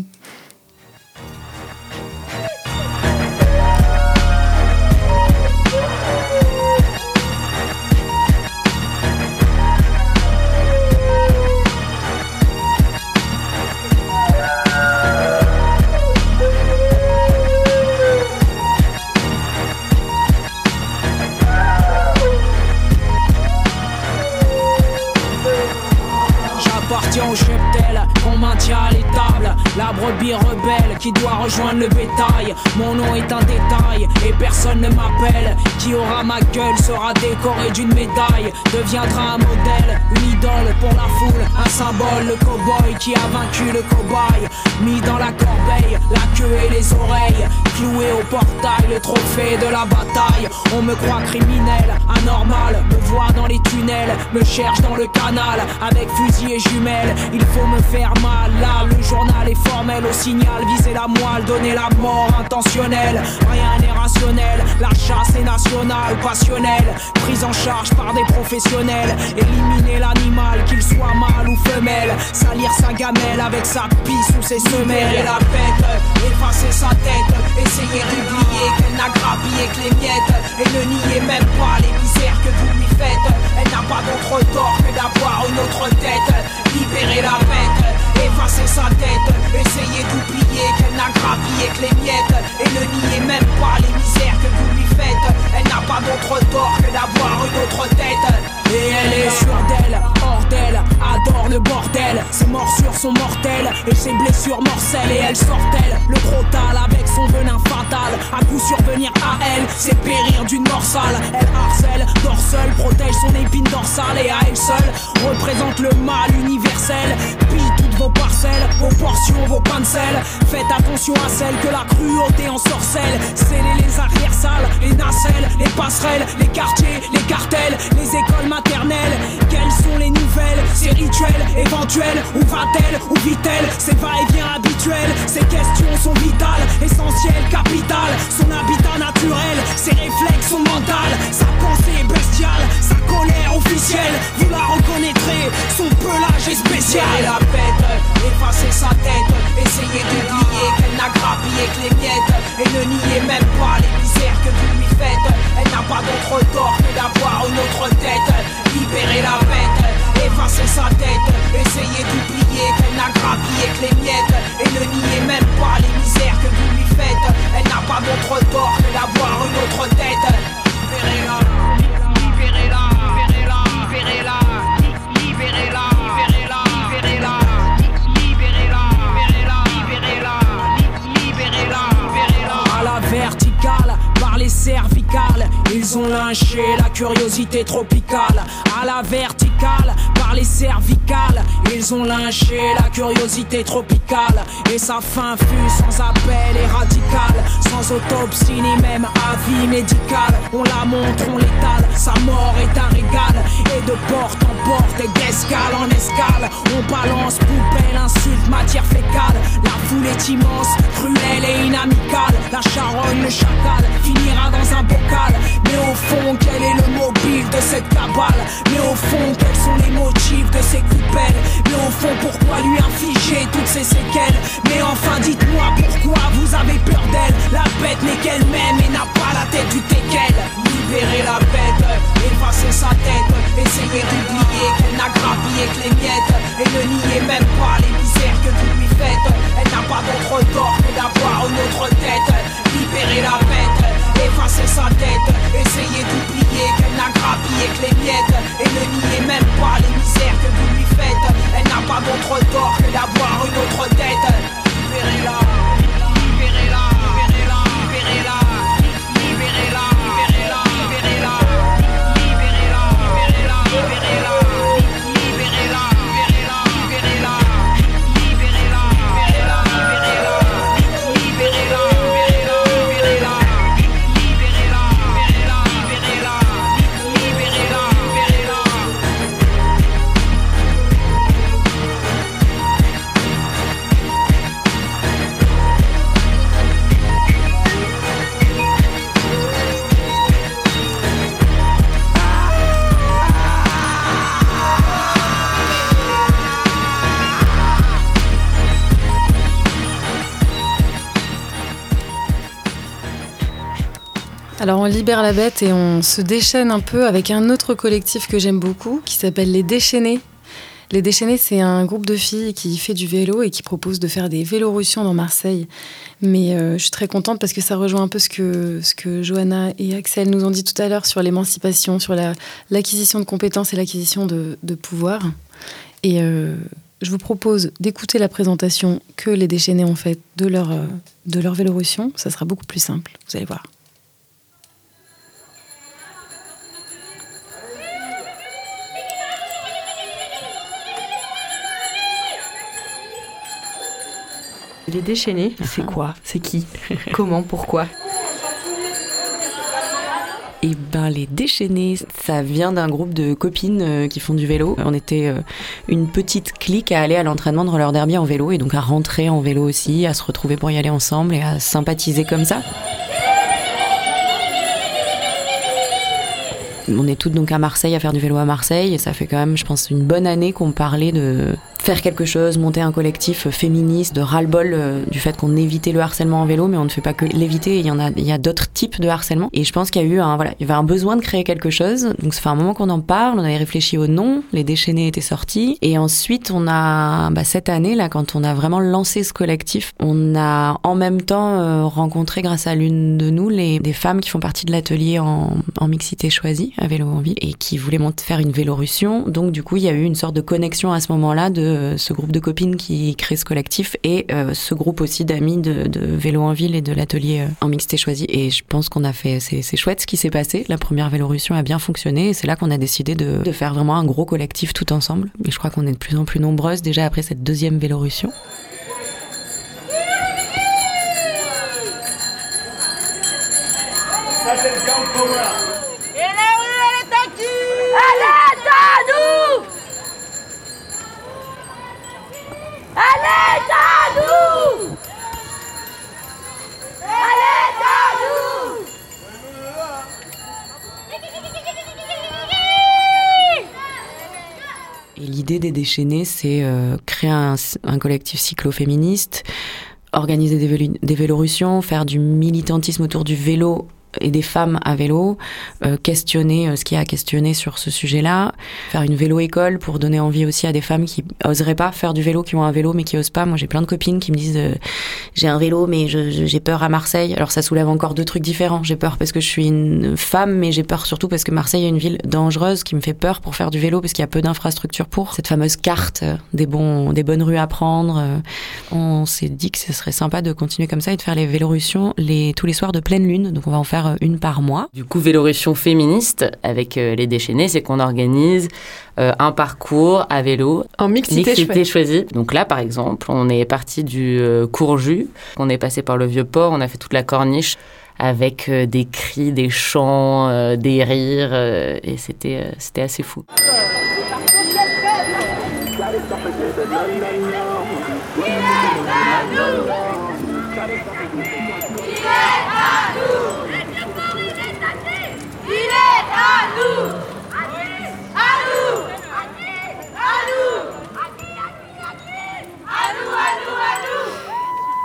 La brebis rebelle qui doit rejoindre le bétail. Mon nom est un détail et personne ne m'appelle. Qui aura ma gueule sera décoré d'une médaille. Deviendra un modèle, une idole pour la foule. Un symbole, le cow-boy qui a vaincu le cow-boy. Mis dans la corbeille, la queue et les oreilles. Cloué au portail, le trophée de la bataille. On me croit criminel, anormal. Me voit dans les tunnels, me cherche dans le canal. Avec fusil et jumelles, il faut me faire mal. Là, le journal est formel, au signal, viser la moelle, donner la mort intentionnelle. Rien n'est rationnel, la chasse est nationale, passionnelle, prise en charge par des professionnels. Éliminer l'animal, qu'il soit mâle ou femelle, salir sa gamelle avec sa pisse ou ses semelles. Et la bête, effacer sa tête, essayer d'oublier qu'elle n'a grappillé que les miettes, et ne nier même pas les misères que vous lui faites. Elle n'a pas d'autre tort que d'avoir une autre tête. Libérer la bête, effacer sa tête, essayez d'oublier qu'elle n'a grappillé que les miettes, et ne niez même pas les misères que vous lui faites. Elle n'a pas d'autre tort que d'avoir une autre tête. Et elle est sûre d'elle, hors d'elle, adore le bordel. Ses morsures sont mortelles et ses blessures morcelles. Et elle sort-elle le crotal avec son venin fatal. À coup sûr venir à elle, c'est périr d'une dorsale. Elle harcèle, dort seule, protège son épine dorsale. Et à elle seule, représente le mal universel. Pille toutes vos parcelles, vos portions, vos pains de sel. Faites attention à celle que la cruauté ensorcelle. Scellez les arrières-salles, les nacelles, les passerelles, les quartiers, les cartels, les écoles maternelles. Quelles sont les nouvelles, ces rituels éventuels? Où va-t-elle, où vit-elle? Ces va-et-vient habituels, ces questions sont vitales, essentielles, capitales. Son habitat naturel, ses réflexes sont mentales. Sa pensée bestiale, sa colère officielle. Vous la reconnaîtrez, son pelage est spécial. Et la bête, effacer sa tête, essayez d'oublier qu'elle n'a grappillé que les miettes, et ne niez même pas les misères que vous lui faites. Elle n'a pas d'autre tort que d'avoir une autre tête. Libérer la bête, effacer sa tête, essayez d'oublier qu'elle n'a grappillé que les miettes, et ne niez même pas les misères que vous lui faites. Elle n'a pas d'autre tort que d'avoir une autre tête. Libérez-la, libérez-la, libérez-la, libérez-la, libérez-la, libérez-la, libérez-la, libérez-la. ils ont lynché la curiosité tropicale à la verticale par les cervicales. Ils ont lynché la curiosité tropicale et sa fin fut sans appel et radicale, sans autopsie ni même avis médical. On la montre, on l'étale, sa mort est un régal, et de porte en porte et d'escale en escale on balance poubelle, insulte, matière fécale. La foule est immense, cruelle et inamicale. La charogne, le chacal finira dans un bocal. Mais au fond, quel est le mobile de cette cabale? Mais au fond, quels sont les motifs de ces coupelles? Mais au fond, pourquoi lui infliger toutes ces séquelles? Mais enfin, dites-moi pourquoi vous avez peur d'elle? La bête n'est qu'elle-même et n'a pas la tête du teckel. Libérez la bête, effacez sa tête, essayez d'oublier qu'elle n'a grappillé que les miettes, et ne niez même pas les misères que vous lui faites. Elle n'a pas d'autre tort que d'avoir une autre tête. Libérez la bête, effacez sa tête, essayez d'oublier qu'elle n'a grappillé que les miettes, et ne niez même pas les misères que vous lui faites. Elle n'a pas d'autre tort que d'avoir une autre tête. Libérez-la. Alors on libère la bête et on se déchaîne un peu avec un autre collectif que j'aime beaucoup qui s'appelle Les Déchaînées. Les Déchaînées, c'est un groupe de filles qui fait du vélo et qui propose de faire des vélorussions dans Marseille. Mais euh, je suis très contente parce que ça rejoint un peu ce que, ce que Johanna et Axel nous ont dit tout à l'heure sur l'émancipation, sur la, l'acquisition de compétences et l'acquisition de, de pouvoir. Et euh, je vous propose d'écouter la présentation que Les Déchaînées ont faite de leur, euh, de leur vélorussion. Ça sera beaucoup plus simple, vous allez voir. Les déchaînés, c'est quoi? C'est qui? Comment? Pourquoi? Eh ben, les déchaînés, ça vient d'un groupe de copines euh, qui font du vélo. On était euh, une petite clique à aller à l'entraînement de roller derby en vélo et donc à rentrer en vélo aussi, à se retrouver pour y aller ensemble et à sympathiser comme ça. On est toutes donc à Marseille, à faire du vélo à Marseille, et ça fait quand même, je pense, une bonne année qu'on parlait de faire quelque chose, monter un collectif féministe, de ras-le-bol euh, du fait qu'on évitait le harcèlement en vélo, mais on ne fait pas que l'éviter, il y en a, il y a d'autres types de harcèlement. Et je pense qu'il y a eu un, voilà, il y avait un besoin de créer quelque chose, donc ça fait un moment qu'on en parle, on avait réfléchi au nom, Les Déchaînés étaient sortis, et ensuite on a, bah, cette année, là, quand on a vraiment lancé ce collectif, on a en même temps euh, rencontré, grâce à l'une de nous, les, des femmes qui font partie de l'atelier en, en mixité choisie, à vélo en ville, et qui voulaient faire une vélorussion. Donc du coup, il y a eu une sorte de connexion à ce moment-là de euh, ce groupe de copines qui crée ce collectif et euh, ce groupe aussi d'amis de, de vélo en ville et de l'atelier euh, en mixité choisi. Et je pense qu'on a fait, c'est, c'est chouette ce qui s'est passé. La première vélorussion a bien fonctionné et c'est là qu'on a décidé de, de faire vraiment un gros collectif tout ensemble. Et je crois qu'on est de plus en plus nombreuses déjà après cette deuxième vélorussion. Et l'idée des déchaînés, c'est euh, créer un, un collectif cyclo-féministe, organiser des, vélo- des vélorussions, faire du militantisme autour du vélo et des femmes à vélo, euh, questionner euh, ce qu'il y a à questionner sur ce sujet-là, faire une vélo-école pour donner envie aussi à des femmes qui oseraient pas faire du vélo, qui ont un vélo mais qui osent pas. Moi, j'ai plein de copines qui me disent euh, « j'ai un vélo mais je, je, j'ai peur à Marseille ». Alors ça soulève encore deux trucs différents. J'ai peur parce que je suis une femme, mais j'ai peur surtout parce que Marseille est une ville dangereuse qui me fait peur pour faire du vélo parce qu'il y a peu d'infrastructures pour. Cette fameuse carte euh, des, bons, des bonnes rues à prendre, euh, on s'est dit que ce serait sympa de continuer comme ça et de faire les vélorussions les, tous les soirs de pleine lune. Donc on va en faire faire une par mois. Du coup, Vélorution féministe avec euh, les déchaînés, c'est qu'on organise euh, un parcours à vélo en mixité, mixité choisie. Donc là, par exemple, on est parti du euh, Courjus, on est passé par le Vieux-Port, on a fait toute la corniche avec euh, des cris, des chants, euh, des rires, euh, et c'était, euh, c'était assez fou.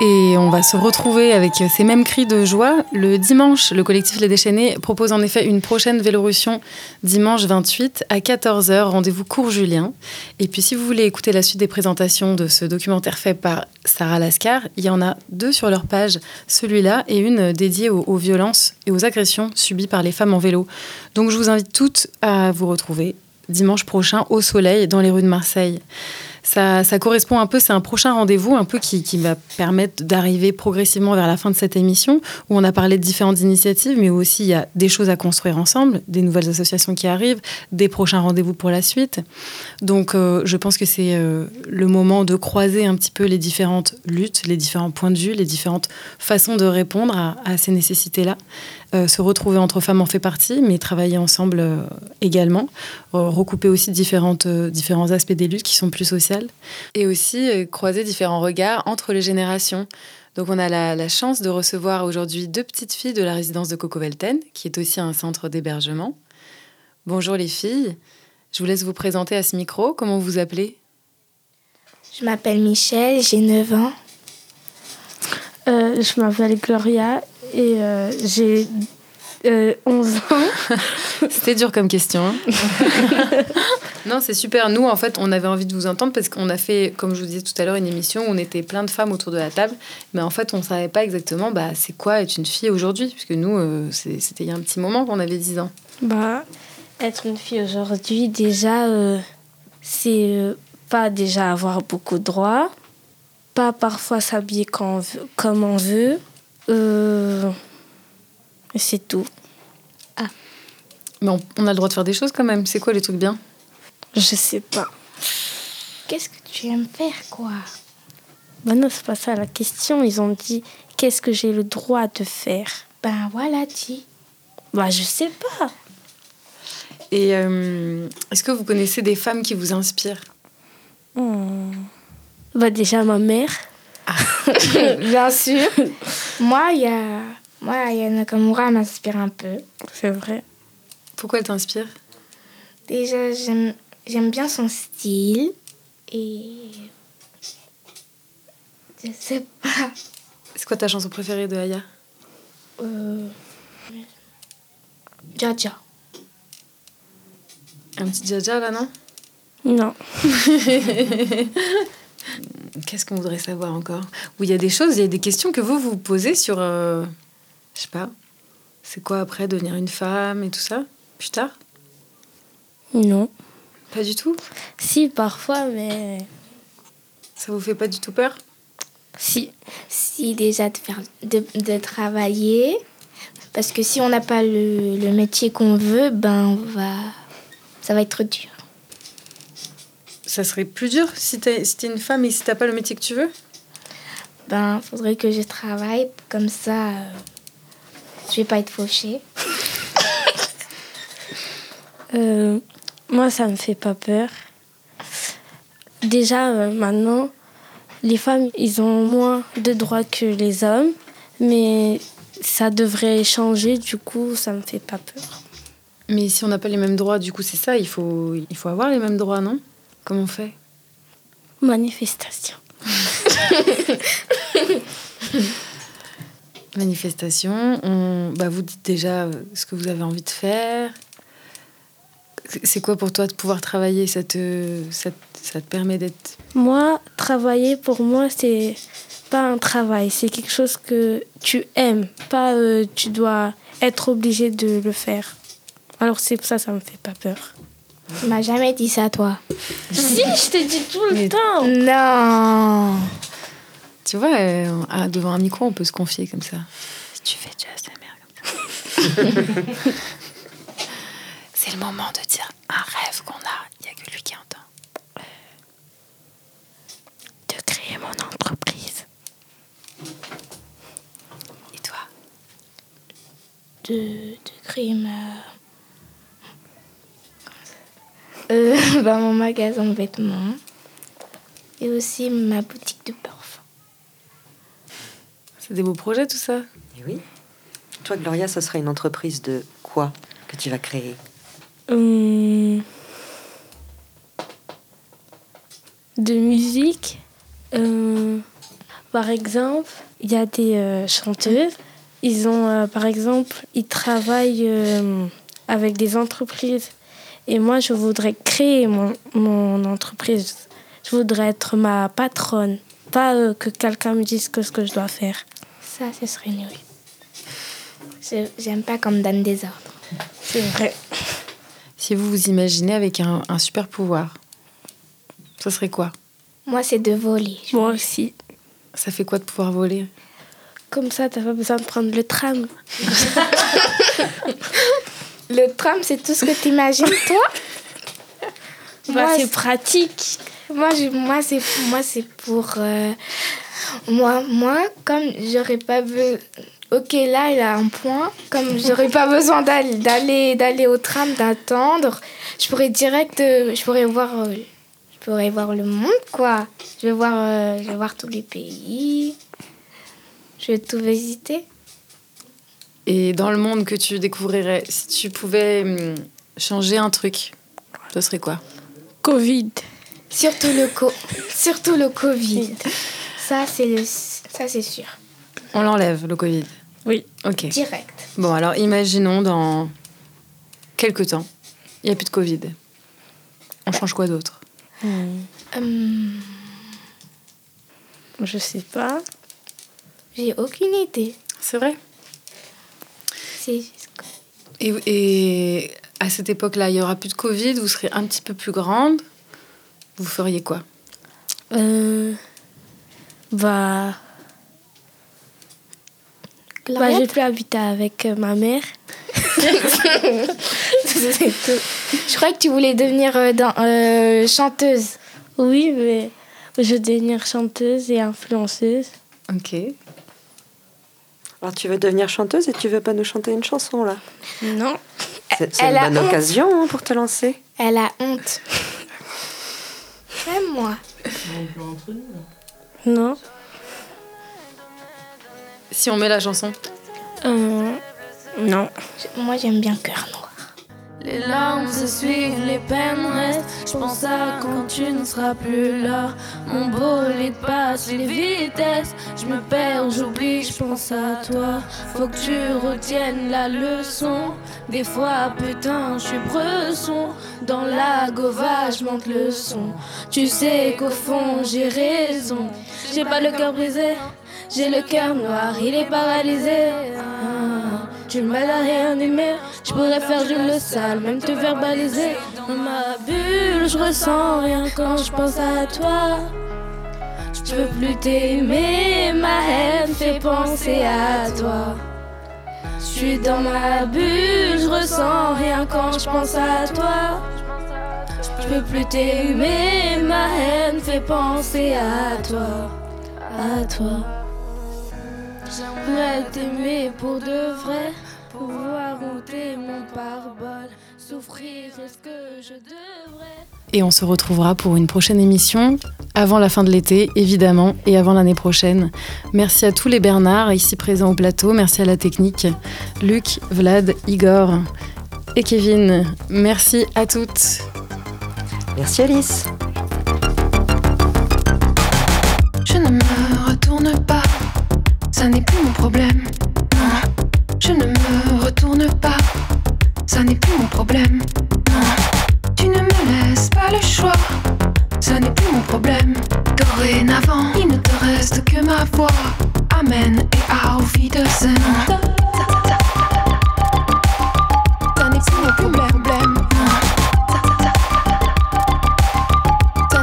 Et on va se retrouver avec ces mêmes cris de joie. Le dimanche, le collectif Les Déchaînées propose en effet une prochaine Vélorution, dimanche vingt-huit à quatorze heures, rendez-vous cours Julien. Et puis si vous voulez écouter la suite des présentations de ce documentaire fait par Sarah Lascar, il y en a deux sur leur page, celui-là et une dédiée aux, aux violences et aux agressions subies par les femmes en vélo. Donc je vous invite toutes à vous retrouver dimanche prochain au soleil dans les rues de Marseille. Ça, ça correspond un peu, c'est un prochain rendez-vous un peu qui, qui va permettre d'arriver progressivement vers la fin de cette émission où on a parlé de différentes initiatives, mais où aussi il y a des choses à construire ensemble, des nouvelles associations qui arrivent, des prochains rendez-vous pour la suite. Donc euh, je pense que c'est euh, le moment de croiser un petit peu les différentes luttes, les différents points de vue, les différentes façons de répondre à, à ces nécessités-là. Euh, se retrouver entre femmes en fait partie, mais travailler ensemble euh, également. Euh, recouper aussi différentes, euh, différents aspects des luttes qui sont plus sociales. Et aussi euh, croiser différents regards entre les générations. Donc on a la, la chance de recevoir aujourd'hui deux petites filles de la résidence de Coco Velten, qui est aussi un centre d'hébergement. Bonjour les filles, je vous laisse vous présenter à ce micro. Comment vous appelez ? Je m'appelle Michel, j'ai neuf ans. Euh, je m'appelle Gloria et euh, j'ai euh, onze ans. C'était dur comme question, hein. Non, c'est super. Nous, en fait, on avait envie de vous entendre parce qu'on a fait, comme je vous disais tout à l'heure, une émission où on était plein de femmes autour de la table. Mais en fait, on ne savait pas exactement bah, c'est quoi être une fille aujourd'hui. Puisque nous, euh, c'est, c'était il y a un petit moment qu'on avait dix ans. Bah, être une fille aujourd'hui, déjà, euh, c'est euh, pas déjà avoir beaucoup de droits. Pas parfois s'habiller quand on veut, comme on veut. Euh, c'est tout. Ah. Mais on, on a le droit de faire des choses quand même. C'est quoi les trucs bien ? Je sais pas. Qu'est-ce que tu aimes faire, quoi ? Ben non, c'est pas ça la question. Ils ont dit, qu'est-ce que j'ai le droit de faire ? Ben voilà, dit. Ben je sais pas. Et euh, est-ce que vous connaissez des femmes qui vous inspirent ? hmm. Ben déjà, ma mère. Ah. Bien sûr. Moi, il y a... Moi, Yana Kamura m'inspire un peu. C'est vrai. Pourquoi elle t'inspire ? Déjà, j'aime... J'aime bien son style et je sais pas. C'est quoi ta chanson préférée de Aya ? Euh... Jaja. Un petit Jaja là, non ? Non. Qu'est-ce qu'on voudrait savoir encore ? Où il y a des choses, il y a des questions que vous vous posez sur, euh, je sais pas, c'est quoi après devenir une femme et tout ça plus tard ? Non. Pas du tout ? Si, parfois, mais... Ça vous fait pas du tout peur ? Si. Si, déjà, de, faire, de, de travailler. Parce que si on n'a pas le, le métier qu'on veut, ben, on va... Ça va être dur. Ça serait plus dur si t'es, si t'es une femme et si t'as pas le métier que tu veux ? Ben, faudrait que je travaille. Comme ça, euh, je vais pas être fauchée. euh... Moi, ça me fait pas peur. Déjà, euh, maintenant, les femmes, ils ont moins de droits que les hommes, mais ça devrait changer, du coup, ça me fait pas peur. Mais si on n'a pas les mêmes droits, du coup, c'est ça, il faut, il faut avoir les mêmes droits, non ? Comment on fait ? Manifestation. Manifestation, on... bah, vous dites déjà ce que vous avez envie de faire. C'est quoi pour toi de pouvoir travailler ? Ça te, ça, ça te permet d'être... Moi, travailler, pour moi, c'est pas un travail. C'est quelque chose que tu aimes. Pas euh, tu dois être obligé de le faire. Alors c'est ça, ça me fait pas peur. Tu m'as jamais dit ça, toi. Si, je t'ai dit tout le Mais temps. Non. Tu vois, euh, devant un micro, on peut se confier comme ça. Tu fais déjà sa merde comme ça. C'est le moment de dire un rêve qu'on a, il n'y a que lui qui entend. Euh, de créer mon entreprise. Et toi ? De, de créer ma... Euh, bah, mon magasin de vêtements et aussi ma boutique de parfum. C'est des beaux projets tout ça. Et oui. Toi Gloria, ça serait une entreprise de quoi que tu vas créer? Hum... De musique. Euh... Par exemple, il y a des euh, chanteuses. Ils ont, euh, par exemple, ils travaillent euh, avec des entreprises. Et moi, je voudrais créer mon, mon entreprise. Je voudrais être ma patronne. Pas euh, que quelqu'un me dise que ce que je dois faire. Ça, ce serait nul. Je, j'aime pas qu'on me donne des ordres. C'est vrai. Si vous vous imaginez avec un, un super pouvoir, ça serait quoi? Moi, c'est de voler. Moi aussi. Ça fait quoi de pouvoir voler? Comme ça, t'as pas besoin de prendre le tram. Le tram, c'est tout ce que t'imagines, toi. Bah, moi, c'est pratique. Moi, je, moi, c'est, moi, c'est pour... Euh, moi, moi, comme j'aurais pas... Be... Ok, là, il a un point. Comme j'aurais pas besoin d'aller, d'aller, d'aller au tram, d'attendre, je pourrais direct... Euh, je pourrais voir... Euh, je pourrais voir le monde, quoi. Je vais voir, euh, je vais voir tous les pays. Je vais tout visiter. Et dans le monde que tu découvrirais, si tu pouvais changer un truc, ce serait quoi? Covid. Surtout le, co- surtout le Covid. Ça, c'est le, ça, c'est sûr. On l'enlève, le Covid? Oui. Ok. Direct. Bon, alors imaginons dans quelques temps, il n'y a plus de Covid. On change quoi d'autre? hmm. hum... Je sais pas. J'ai aucune idée. C'est vrai? Et, et à cette époque-là, il n'y aura plus de Covid, vous serez un petit peu plus grande, vous feriez quoi? Euh... Bah... bah je peux habiter avec ma mère. C'est tout. Je crois que tu voulais devenir euh, dans, euh, chanteuse. Oui, mais je veux devenir chanteuse et influenceuse. Ok. Alors, tu veux devenir chanteuse et tu veux pas nous chanter une chanson, là? Non. C'est, c'est une bonne honte. Occasion hein, pour te lancer. Elle a honte. Même moi. Non. Si on met la chanson euh, non. Moi, j'aime bien Cœur Noir. Les larmes se suivent, les peines restent. Je pense à quand tu ne seras plus là. Mon bolide passe les vitesses. Je me perds, j'oublie, je pense à toi. Faut que tu retiennes la leçon. Des fois, putain, je suis bresson. Dans la gova, je monte le son. Tu sais qu'au fond, j'ai raison. J'ai pas le cœur brisé, j'ai le cœur noir, il est paralysé. Ah. Tu m'as la réanimer, je pourrais faire du le sale, même te verbaliser. Dans ma bulle, je ressens rien quand je pense à toi. Je peux plus t'aimer, ma haine fait penser à toi. Je suis dans ma bulle, je ressens rien quand je pense à toi. Je peux plus t'aimer, ma haine fait penser à toi, à toi. J'aimerais t'aimer pour de vrai, pouvoir monter mon pare-balles, souffrir ce que je devrais. Et on se retrouvera pour une prochaine émission, avant la fin de l'été, évidemment, et avant l'année prochaine. Merci à tous les Bernards ici présents au plateau, merci à la technique, Luc, Vlad, Igor et Kevin. Merci à toutes. Merci Alice. Je ne me retourne pas. Ça n'est plus mon problème, non. Je ne me retourne pas. Ça n'est plus mon problème, non. Tu ne me laisses pas le choix. Ça n'est plus mon problème. Dorénavant, il ne te reste que ma voix. Amen et auf Wiedersehen. Ça n'est plus mon problème, non. Ça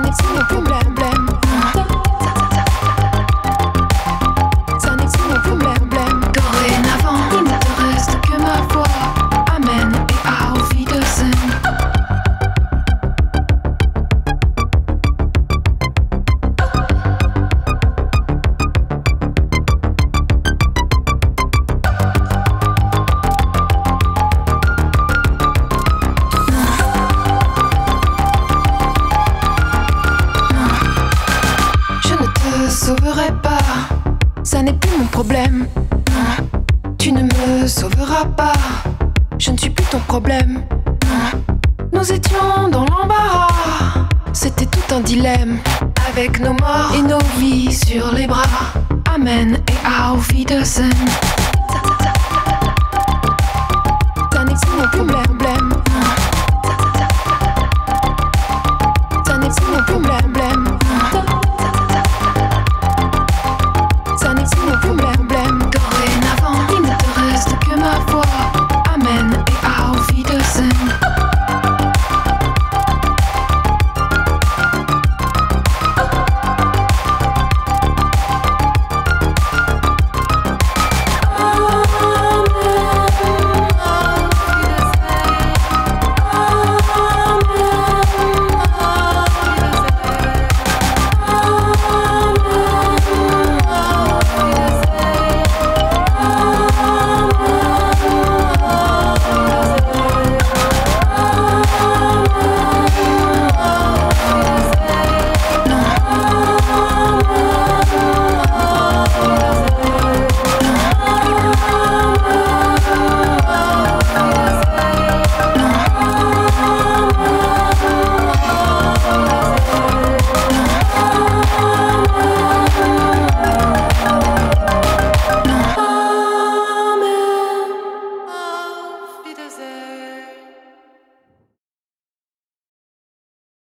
n'est plus mon problème. Dorénavant, il ne te reste que ma voix. sauverai pas, ça n'est plus mon problème. Non. Tu ne me sauveras pas, je ne suis plus ton problème. Non. Nous étions dans l'embarras, c'était tout un dilemme. Avec nos morts et nos vies sur les bras. Amen et auf Wiedersehen.